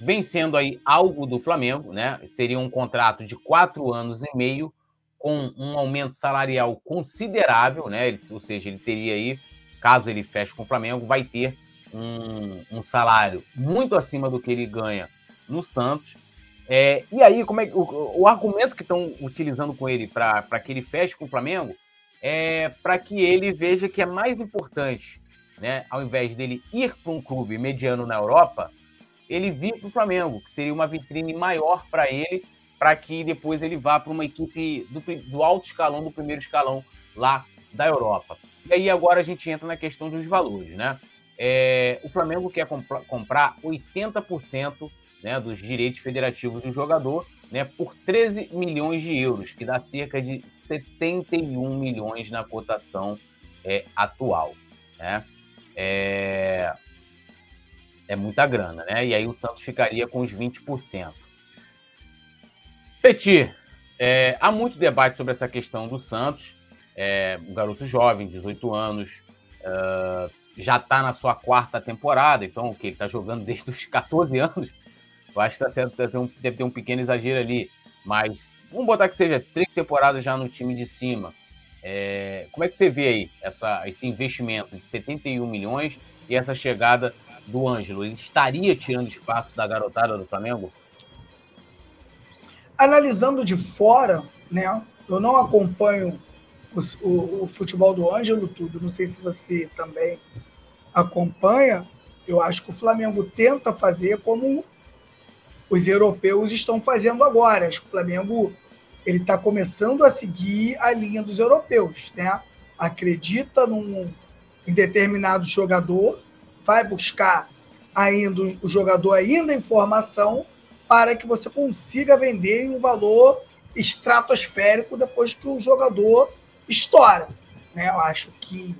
Vem sendo aí alvo do Flamengo, né? Seria um contrato de 4 anos e meio com um aumento salarial considerável, né? Ou seja, ele teria aí, caso ele feche com o Flamengo, vai ter um salário muito acima do que ele ganha no Santos. E aí, como o argumento que estão utilizando com ele para que ele feche com o Flamengo é para que ele veja que é mais importante, né, ao invés dele ir para um clube mediano na Europa, ele vir para o Flamengo, que seria uma vitrine maior para ele, para que depois ele vá para uma equipe do alto escalão, do primeiro escalão lá da Europa. E aí agora a gente entra na questão dos valores, né? O Flamengo quer comprar 80%, né, dos direitos federativos do jogador, né, por 13 milhões de euros, que dá cerca de 71 milhões na cotação atual. Né? É muita grana, né? E aí o Santos ficaria com os 20%. Petit, há muito debate sobre essa questão do Santos. Um garoto jovem, 18 anos, já está na sua quarta temporada, então ele está jogando desde os 14 anos. Eu acho que tá certo, deve ter um pequeno exagero ali, mas vamos botar que seja 3 temporadas já no time de cima. Como é que você vê aí esse investimento de 71 milhões e essa chegada do Ângelo? Ele estaria tirando espaço da garotada do Flamengo? Analisando de fora, né? Eu não acompanho o futebol do Ângelo, tudo. Não sei se você também acompanha. Eu acho que o Flamengo tenta fazer como os europeus estão fazendo agora. Acho que o Flamengo está começando a seguir a linha dos europeus, né? Acredita em determinado jogador, vai buscar ainda o jogador ainda em formação para que você consiga vender em um valor estratosférico depois que o jogador estoura, né? Eu acho que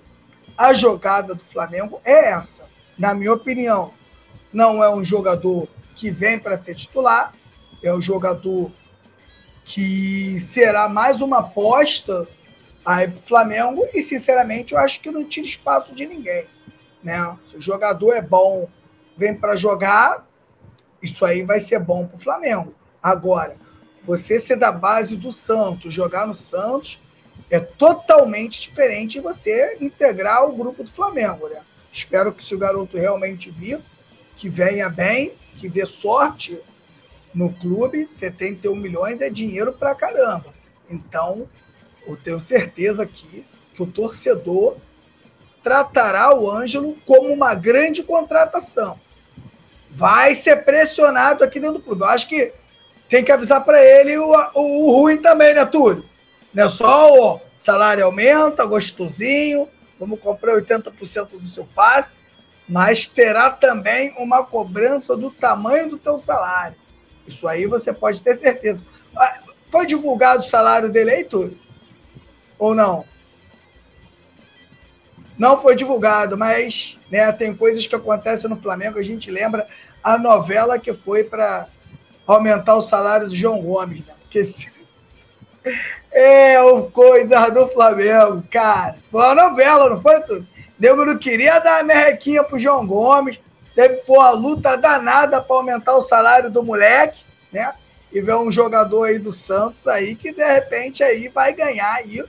a jogada do Flamengo é essa. Na minha opinião, não é um jogador que vem para ser titular, é um jogador que será mais uma aposta aí para o Flamengo e, sinceramente, eu acho que não tira espaço de ninguém, né? Se o jogador é bom, vem para jogar, Isso aí vai ser bom para o Flamengo. Agora, você ser da base do Santos, jogar no Santos, é totalmente diferente de você integrar o grupo do Flamengo, né? Espero que se o garoto realmente vir, que venha bem, que dê sorte no clube. 71 milhões é dinheiro pra caramba. Então, eu tenho certeza aqui que o torcedor tratará o Ângelo como uma grande contratação. Vai ser pressionado aqui dentro do clube. Eu acho que tem que avisar para ele o ruim também, né, Túlio? Não é só o salário aumenta, gostosinho, vamos comprar 80% do seu passe, mas terá também uma cobrança do tamanho do teu salário. Isso aí você pode ter certeza. Foi divulgado o salário dele aí, Túlio? Ou não? Não foi divulgado, mas né, tem coisas que acontecem no Flamengo, a gente lembra a novela que foi para aumentar o salário do João Gomes, né? Porque se... é o coisa do Flamengo, cara. Foi uma novela, não foi, Túlio? Nego não queria dar a merrequinha pro João Gomes, teve foi a luta danada para aumentar o salário do moleque, né? E ver um jogador aí do Santos aí que de repente aí vai ganhar aí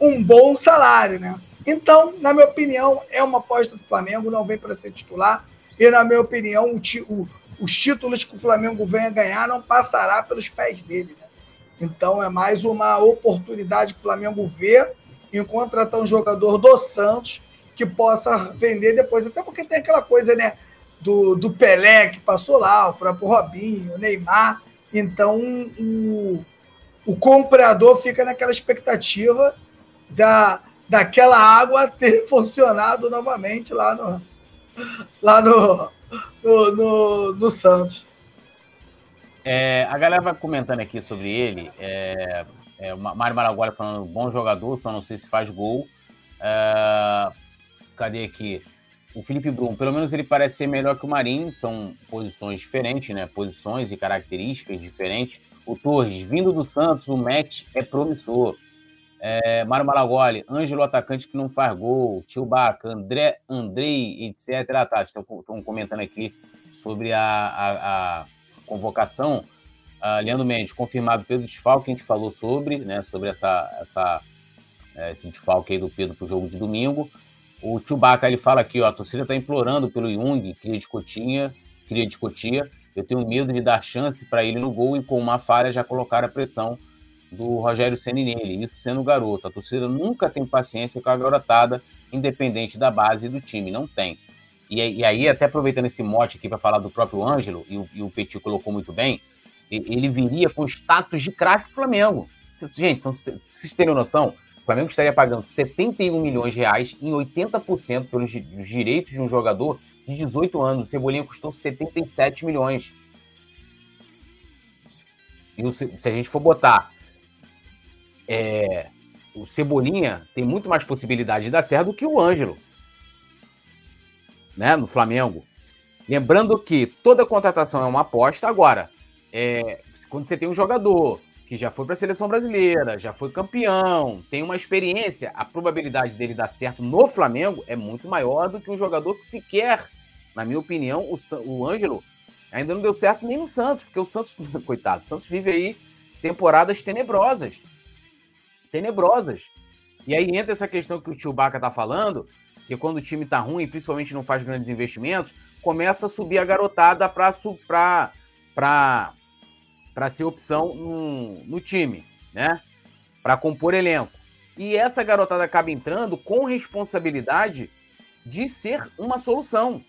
um bom salário, né? Então, na minha opinião, é uma aposta do Flamengo, não vem para ser titular. E, na minha opinião, os títulos que o Flamengo venha ganhar não passará pelos pés dele. Né? Então, é mais uma oportunidade que o Flamengo vê em contratar um jogador do Santos que possa vender depois. Até porque tem aquela coisa, né, do Pelé que passou lá, o próprio Robinho, o Neymar. Então, o comprador fica naquela expectativa daquela água ter funcionado novamente lá no Santos. A galera vai comentando aqui sobre ele. Mário Malagoli falando bom jogador, só não sei se faz gol. Cadê aqui? O Felipe Bruno, pelo menos ele parece ser melhor que o Marinho, são posições diferentes, né? Posições e características diferentes. O Torres, vindo do Santos, o match é promissor. Mário Malagoli, Ângelo atacante que não faz gol, Tio Baca, Andrei, etc. Tá, estão comentando aqui sobre a convocação. Leandro Mendes, confirmado pelo desfalque, a gente falou sobre, né, sobre esse desfalque aí do Pedro pro jogo de domingo. O Tio Baca, ele fala aqui, ó, a torcida está implorando pelo Jung, cria de Cotia, eu tenho medo de dar chance para ele no gol e com uma falha já colocar a pressão do Rogério Ceni nele, isso sendo garoto. A torcida nunca tem paciência com a garotada, independente da base do time, não tem. E aí, até aproveitando esse mote aqui para falar do próprio Ângelo, e o Petit colocou muito bem, ele viria com status de craque do Flamengo. Gente, vocês terem noção, o Flamengo estaria pagando 71 milhões de reais em 80% pelos direitos de um jogador de 18 anos. O Cebolinha custou 77 milhões. E se a gente for botar o Cebolinha tem muito mais possibilidade de dar certo do que o Ângelo, né, no Flamengo. Lembrando que toda contratação é uma aposta. Agora, quando você tem um jogador que já foi para a seleção brasileira, já foi campeão, tem uma experiência, a probabilidade dele dar certo no Flamengo é muito maior do que um jogador que sequer, na minha opinião, o Ângelo ainda não deu certo nem no Santos, porque o Santos, coitado, o Santos vive aí temporadas tenebrosas. E aí entra essa questão que o Tio Baca tá falando, que quando o time tá ruim, principalmente não faz grandes investimentos, começa a subir a garotada para ser opção no time, né? Para compor elenco. E essa garotada acaba entrando com responsabilidade de ser uma solução.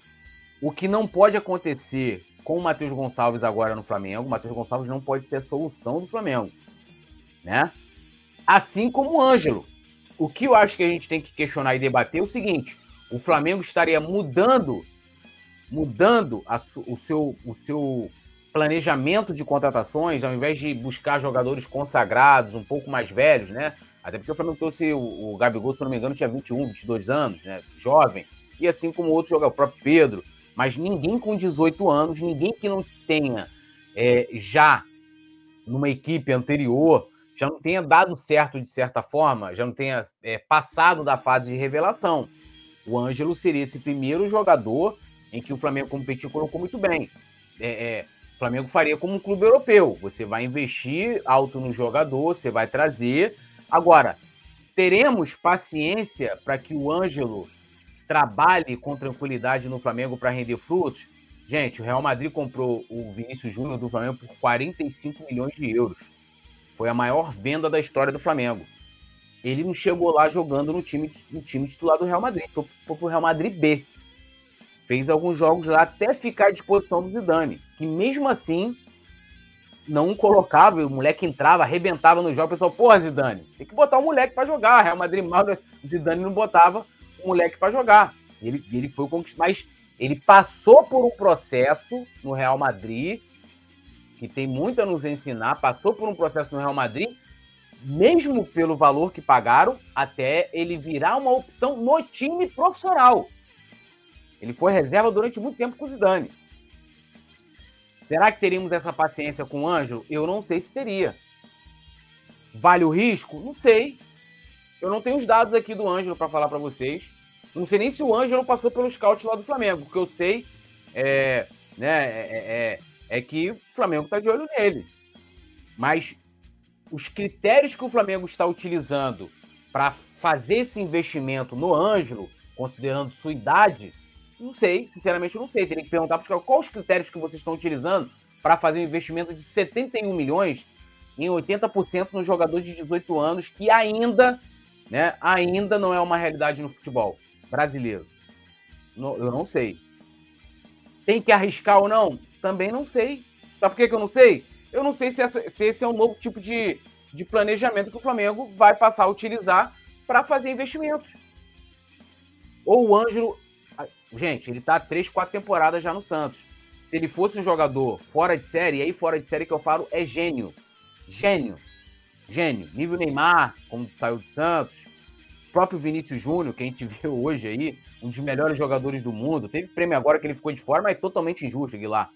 O que não pode acontecer com o Matheus Gonçalves agora no Flamengo. O Matheus Gonçalves não pode ser a solução do Flamengo, né? Assim como o Ângelo. O que eu acho que a gente tem que questionar e debater é o seguinte: o Flamengo estaria mudando o seu planejamento de contratações, ao invés de buscar jogadores consagrados, um pouco mais velhos, né? Até porque o Flamengo trouxe o Gabigol, se não me engano, tinha 21, 22 anos, né? Jovem. E assim como outros jogadores, o próprio Pedro. Mas ninguém com 18 anos, ninguém que não tenha já numa equipe anterior, já não tenha dado certo de certa forma, já não tenha passado da fase de revelação. O Ângelo seria esse primeiro jogador em que o Flamengo, como o Petit colocou muito bem, O Flamengo faria como um clube europeu. Você vai investir alto no jogador, você vai trazer. Agora, teremos paciência para que o Ângelo trabalhe com tranquilidade no Flamengo para render frutos? Gente, o Real Madrid comprou o Vinícius Júnior do Flamengo por 45 milhões de euros. Foi a maior venda da história do Flamengo. Ele não chegou lá jogando no time titular do Real Madrid. Foi pro Real Madrid B. Fez alguns jogos lá até ficar à disposição do Zidane, que mesmo assim não colocava, o moleque entrava, arrebentava no jogo, o pessoal, porra, Zidane, tem que botar o moleque pra jogar. Real Madrid mal, Zidane não botava o moleque pra jogar. Ele foi conquistado, mas ele passou por um processo no Real Madrid, que tem muito a nos ensinar, passou por um processo no Real Madrid, mesmo pelo valor que pagaram, até ele virar uma opção no time profissional. Ele foi reserva durante muito tempo com o Zidane. Será que teríamos essa paciência com o Ângelo? Eu não sei se teria. Vale o risco? Não sei. Eu não tenho os dados aqui do Ângelo para falar para vocês. Não sei nem se o Ângelo passou pelo scout lá do Flamengo. O que eu sei é que o Flamengo está de olho nele. Mas os critérios que o Flamengo está utilizando para fazer esse investimento no Ângelo, considerando sua idade, não sei, sinceramente eu não sei. Teria que perguntar para os caras quais os critérios que vocês estão utilizando para fazer um investimento de 71 milhões em 80% no jogador de 18 anos, que ainda não é uma realidade no futebol brasileiro. Eu não sei. Tem que arriscar ou não? Também não sei. Sabe por que eu não sei? Eu não sei se esse é um novo tipo de planejamento que o Flamengo vai passar a utilizar para fazer investimentos. Ou o Ângelo... Gente, ele tá 3-4 temporadas já no Santos. Se ele fosse um jogador fora de série, e aí fora de série que eu falo é gênio. Gênio. Nível Neymar, como saiu do Santos. O próprio Vinícius Júnior, que a gente viu hoje aí, um dos melhores jogadores do mundo. Teve prêmio agora que ele ficou de fora, mas é totalmente injusto, Guilherme.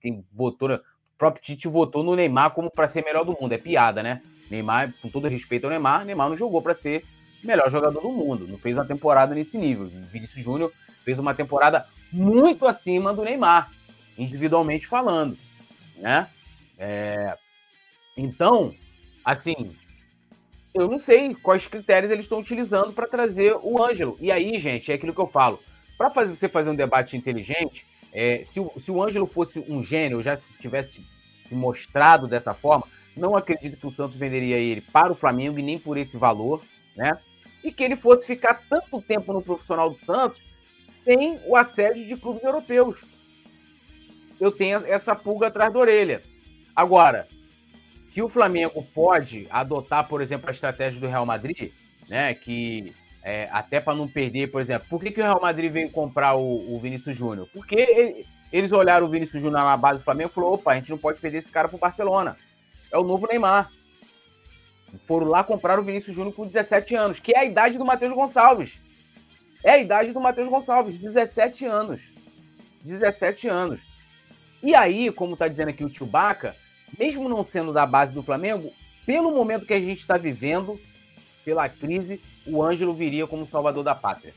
Quem votou... O próprio Petit votou no Neymar como para ser melhor do mundo. É piada, né? Neymar, com todo respeito ao Neymar não jogou para ser melhor jogador do mundo. Não fez uma temporada nesse nível. Vinícius Júnior fez uma temporada muito acima do Neymar, individualmente falando, né? Então, assim, eu não sei quais critérios eles estão utilizando para trazer o Ângelo. E aí, gente, é aquilo que eu falo. Para você fazer um debate inteligente, se o Ângelo fosse um gênio, já tivesse se mostrado dessa forma, não acredito que o Santos venderia ele para o Flamengo e nem por esse valor, né? E que ele fosse ficar tanto tempo no profissional do Santos sem o assédio de clubes europeus. Eu tenho essa pulga atrás da orelha. Agora, que o Flamengo pode adotar, por exemplo, a estratégia do Real Madrid, né? Que até para não perder, por exemplo, por que o Real Madrid veio comprar o Vinícius Júnior? Porque eles olharam o Vinícius Júnior na base do Flamengo e falaram, opa, a gente não pode perder esse cara pro Barcelona. É o novo Neymar. Foram lá comprar o Vinícius Júnior com 17 anos, que é a idade do Matheus Gonçalves. 17 anos. E aí, como está dizendo aqui o Chewbacca, mesmo não sendo da base do Flamengo, pelo momento que a gente está vivendo, pela crise, o Ângelo viria como salvador da pátria.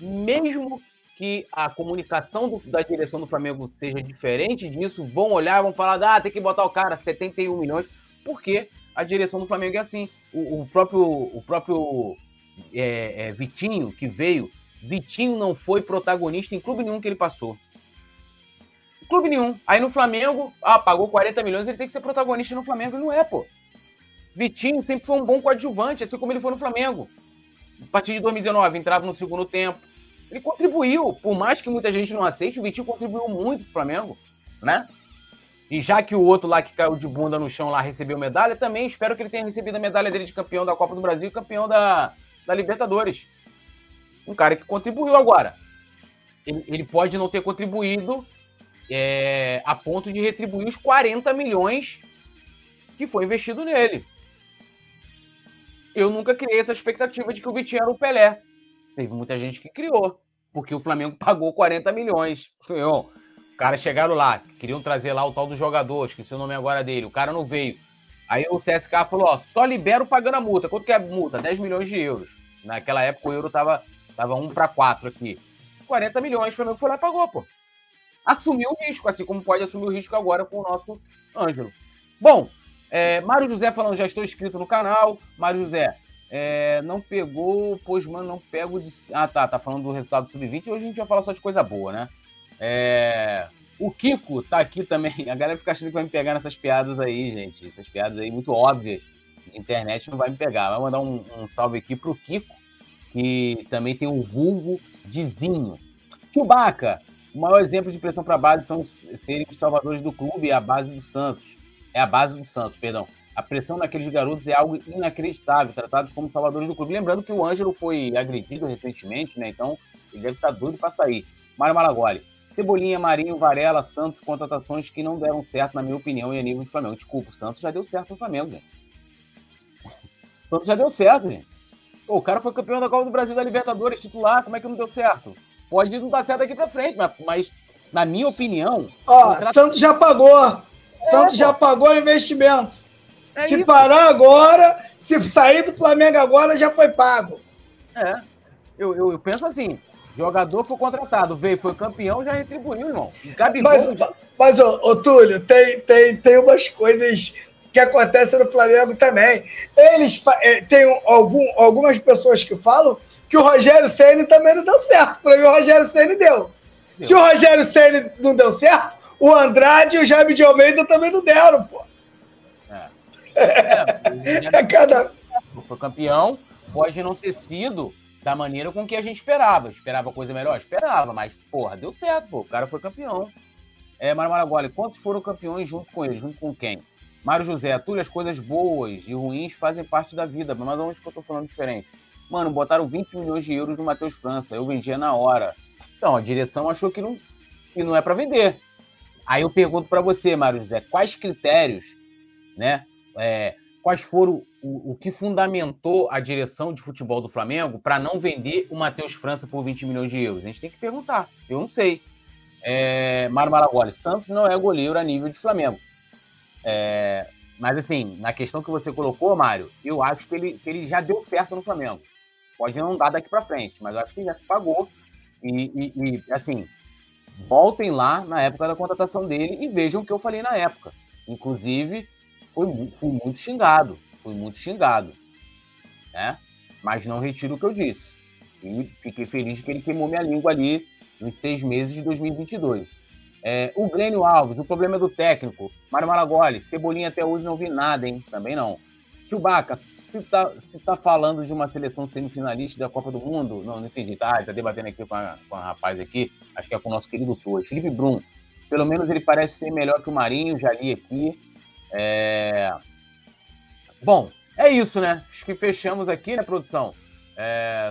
Mesmo que a comunicação da direção do Flamengo seja diferente disso, vão olhar, vão falar, tem que botar o cara, 71 milhões, porque a direção do Flamengo é assim. O próprio Vitinho, que veio, Vitinho não foi protagonista em clube nenhum que ele passou. Clube nenhum. Aí no Flamengo, pagou 40 milhões, ele tem que ser protagonista no Flamengo. Ele não é, pô. Vitinho sempre foi um bom coadjuvante, assim como ele foi no Flamengo. A partir de 2019, entrava no segundo tempo. Ele contribuiu, por mais que muita gente não aceite, o Vitinho contribuiu muito pro Flamengo, né? E já que o outro lá que caiu de bunda no chão lá recebeu medalha, também espero que ele tenha recebido a medalha dele de campeão da Copa do Brasil e campeão da Libertadores. Um cara que contribuiu agora. Ele pode não ter contribuído a ponto de retribuir os 40 milhões que foi investido nele. Eu nunca criei essa expectativa de que o Vitinho era o Pelé. Teve muita gente que criou, porque o Flamengo pagou 40 milhões. Os caras chegaram lá, queriam trazer lá o tal do jogador, esqueci o nome agora dele, o cara não veio. Aí o CSKA falou, só libero pagando a multa. Quanto que é a multa? 10 milhões de euros. Naquela época o euro tava 1 para 4 aqui. 40 milhões, o Flamengo foi lá e pagou, pô. assumir o risco, assim como pode assumir o risco agora com o nosso Ângelo. Bom, Mário José falando, já estou inscrito no canal. Mário José, não pegou, pois, mano, não pego de... Ah, tá falando do resultado do Sub-20. Hoje a gente vai falar só de coisa boa, né? O Kiko tá aqui também. A galera fica achando que vai me pegar nessas piadas aí, gente. Essas piadas aí muito óbvias de internet não vai me pegar. Vai mandar um salve aqui pro Kiko, que também tem o vulgo Dizinho. Chewbacca, o maior exemplo de pressão para a base são serem os salvadores do clube, é a base do Santos, perdão. A pressão naqueles garotos é algo inacreditável, tratados como salvadores do clube. Lembrando que o Ângelo foi agredido recentemente, né? Então ele deve estar doido para sair. Mário Malagoli, Cebolinha, Marinho, Varela, Santos, contratações que não deram certo, na minha opinião, e a nível do Flamengo. Desculpa, o Santos já deu certo no Flamengo, gente. O Santos já deu certo, gente. Pô, o cara foi campeão da Copa do Brasil, da Libertadores, titular, como é que não deu certo? Pode não dar certo daqui pra frente, mas na minha opinião... Ó, Santos já pagou. Santos já pagou o investimento. Se parar agora, se sair do Flamengo agora, já foi pago. Eu penso assim... Jogador foi contratado, veio, foi campeão, já retribuiu, irmão. Gabigol... Mas ô, Túlio, tem umas coisas que acontecem no Flamengo também. Eles tem algumas pessoas que falam que o Rogério Ceni também não deu certo. Pra mim, o Rogério Ceni deu. Se o Rogério Ceni não deu certo, o Andrade e o Jaime de Almeida também não deram, pô. Foi campeão, pode não ter sido da maneira com que a gente esperava. Esperava coisa melhor? Esperava, mas, porra, deu certo, pô. O cara foi campeão. Mário Malagoli, quantos foram campeões junto com ele? Junto com quem? Mário José, Túlio, as coisas boas e ruins fazem parte da vida, mas onde que eu tô falando diferente? Mano, botaram 20 milhões de euros no Matheus França, eu vendia na hora. Então, a direção achou que não é pra vender. Aí eu pergunto pra você, Mário José, quais critérios, né, quais foram o que fundamentou a direção de futebol do Flamengo para não vender o Matheus França por 20 milhões de euros? A gente tem que perguntar, eu não sei. Mário Malagoli, Santos não é goleiro a nível de Flamengo. Mas assim, na questão que você colocou, Mário, eu acho que ele já deu certo no Flamengo. Pode não dar daqui para frente, mas eu acho que já se pagou. E assim, voltem lá na época da contratação dele e vejam o que eu falei na época. Inclusive, fui muito xingado. Né? Mas não retiro o que eu disse. E fiquei feliz que ele queimou minha língua ali nos 6 meses de 2022. O Glênio Alves, o problema é do técnico. Mário Malagoli, Cebolinha até hoje não vi nada, hein? Também não. Chewbacca, se tá falando de uma seleção semifinalista da Copa do Mundo... Não entendi. Tá debatendo aqui com a rapaz aqui. Acho que é com o nosso querido Torres. Felipe Bruno, pelo menos ele parece ser melhor que o Marinho, já li aqui. Bom, é isso, né? Acho que fechamos aqui, né, produção?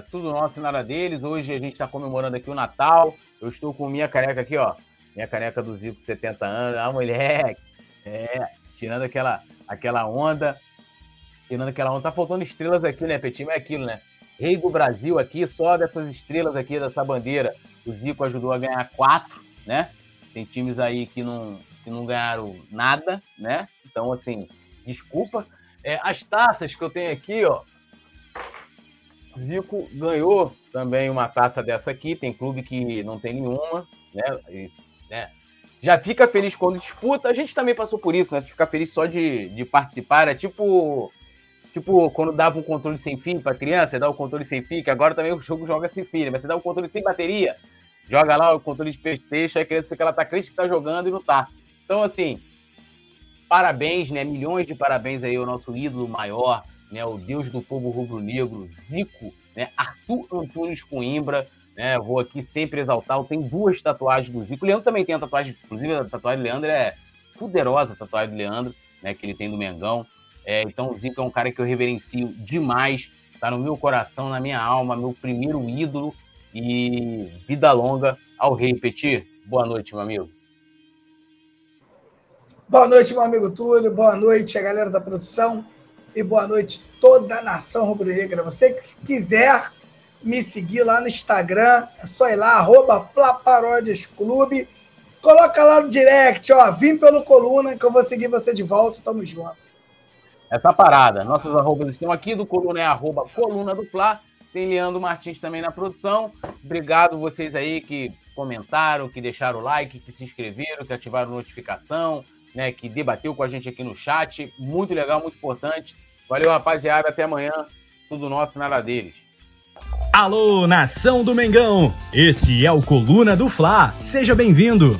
Tudo nosso e nada deles. Hoje a gente está comemorando aqui o Natal. Eu estou com minha caneca aqui, ó. Minha caneca do Zico, 70 anos. Ah, moleque! Tirando aquela onda. Tá faltando estrelas aqui, né, Petit? Mas é aquilo, né? Rei do Brasil aqui, só dessas estrelas aqui, dessa bandeira. O Zico ajudou a ganhar 4, né? Tem times aí que não ganharam nada, né? Então, assim, desculpa. As taças que eu tenho aqui, ó, Zico ganhou também uma taça dessa aqui, tem clube que não tem nenhuma, né? Já fica feliz quando disputa, a gente também passou por isso, né? Ficar feliz só de participar, é tipo quando dava um controle sem fio pra criança, você dá o controle sem fio, que agora também o jogo joga sem fio, mas você dá o controle sem bateria, joga lá o controle de PlayStation, aí a criança fica lá, tá crente que tá jogando e não tá. Então, assim... Parabéns, né? Milhões de parabéns aí ao nosso ídolo maior, né? O Deus do povo rubro-negro, Zico, né? Arthur Antunes Coimbra, né? Vou aqui sempre exaltar. Eu tenho 2 tatuagens do Zico. O Leandro também tem a tatuagem, inclusive a tatuagem do Leandro é fuderosa, a tatuagem do Leandro, né? Que ele tem do Mengão. Então o Zico é um cara que eu reverencio demais, tá no meu coração, na minha alma, meu primeiro ídolo, e vida longa ao Rei. Petit, boa noite, meu amigo. Boa noite, meu amigo Túlio, boa noite a galera da produção e boa noite toda a nação rubro-negra. Você que quiser me seguir lá no Instagram, é só ir lá, @FlaParodiasClube. Coloca lá no direct, ó, vim pelo Coluna que eu vou seguir você de volta, tamo junto. Essa parada, nossos arrobas estão aqui, do Coluna é @Coluna do Fla, tem Leandro Martins também na produção. Obrigado vocês aí que comentaram, que deixaram o like, que se inscreveram, que ativaram a notificação, né, que debateu com a gente aqui no chat. Muito legal, muito importante. Valeu, rapaziada. Até amanhã. Tudo nosso, nada deles. Alô, nação do Mengão! Esse é o Coluna do Fla. Seja bem-vindo.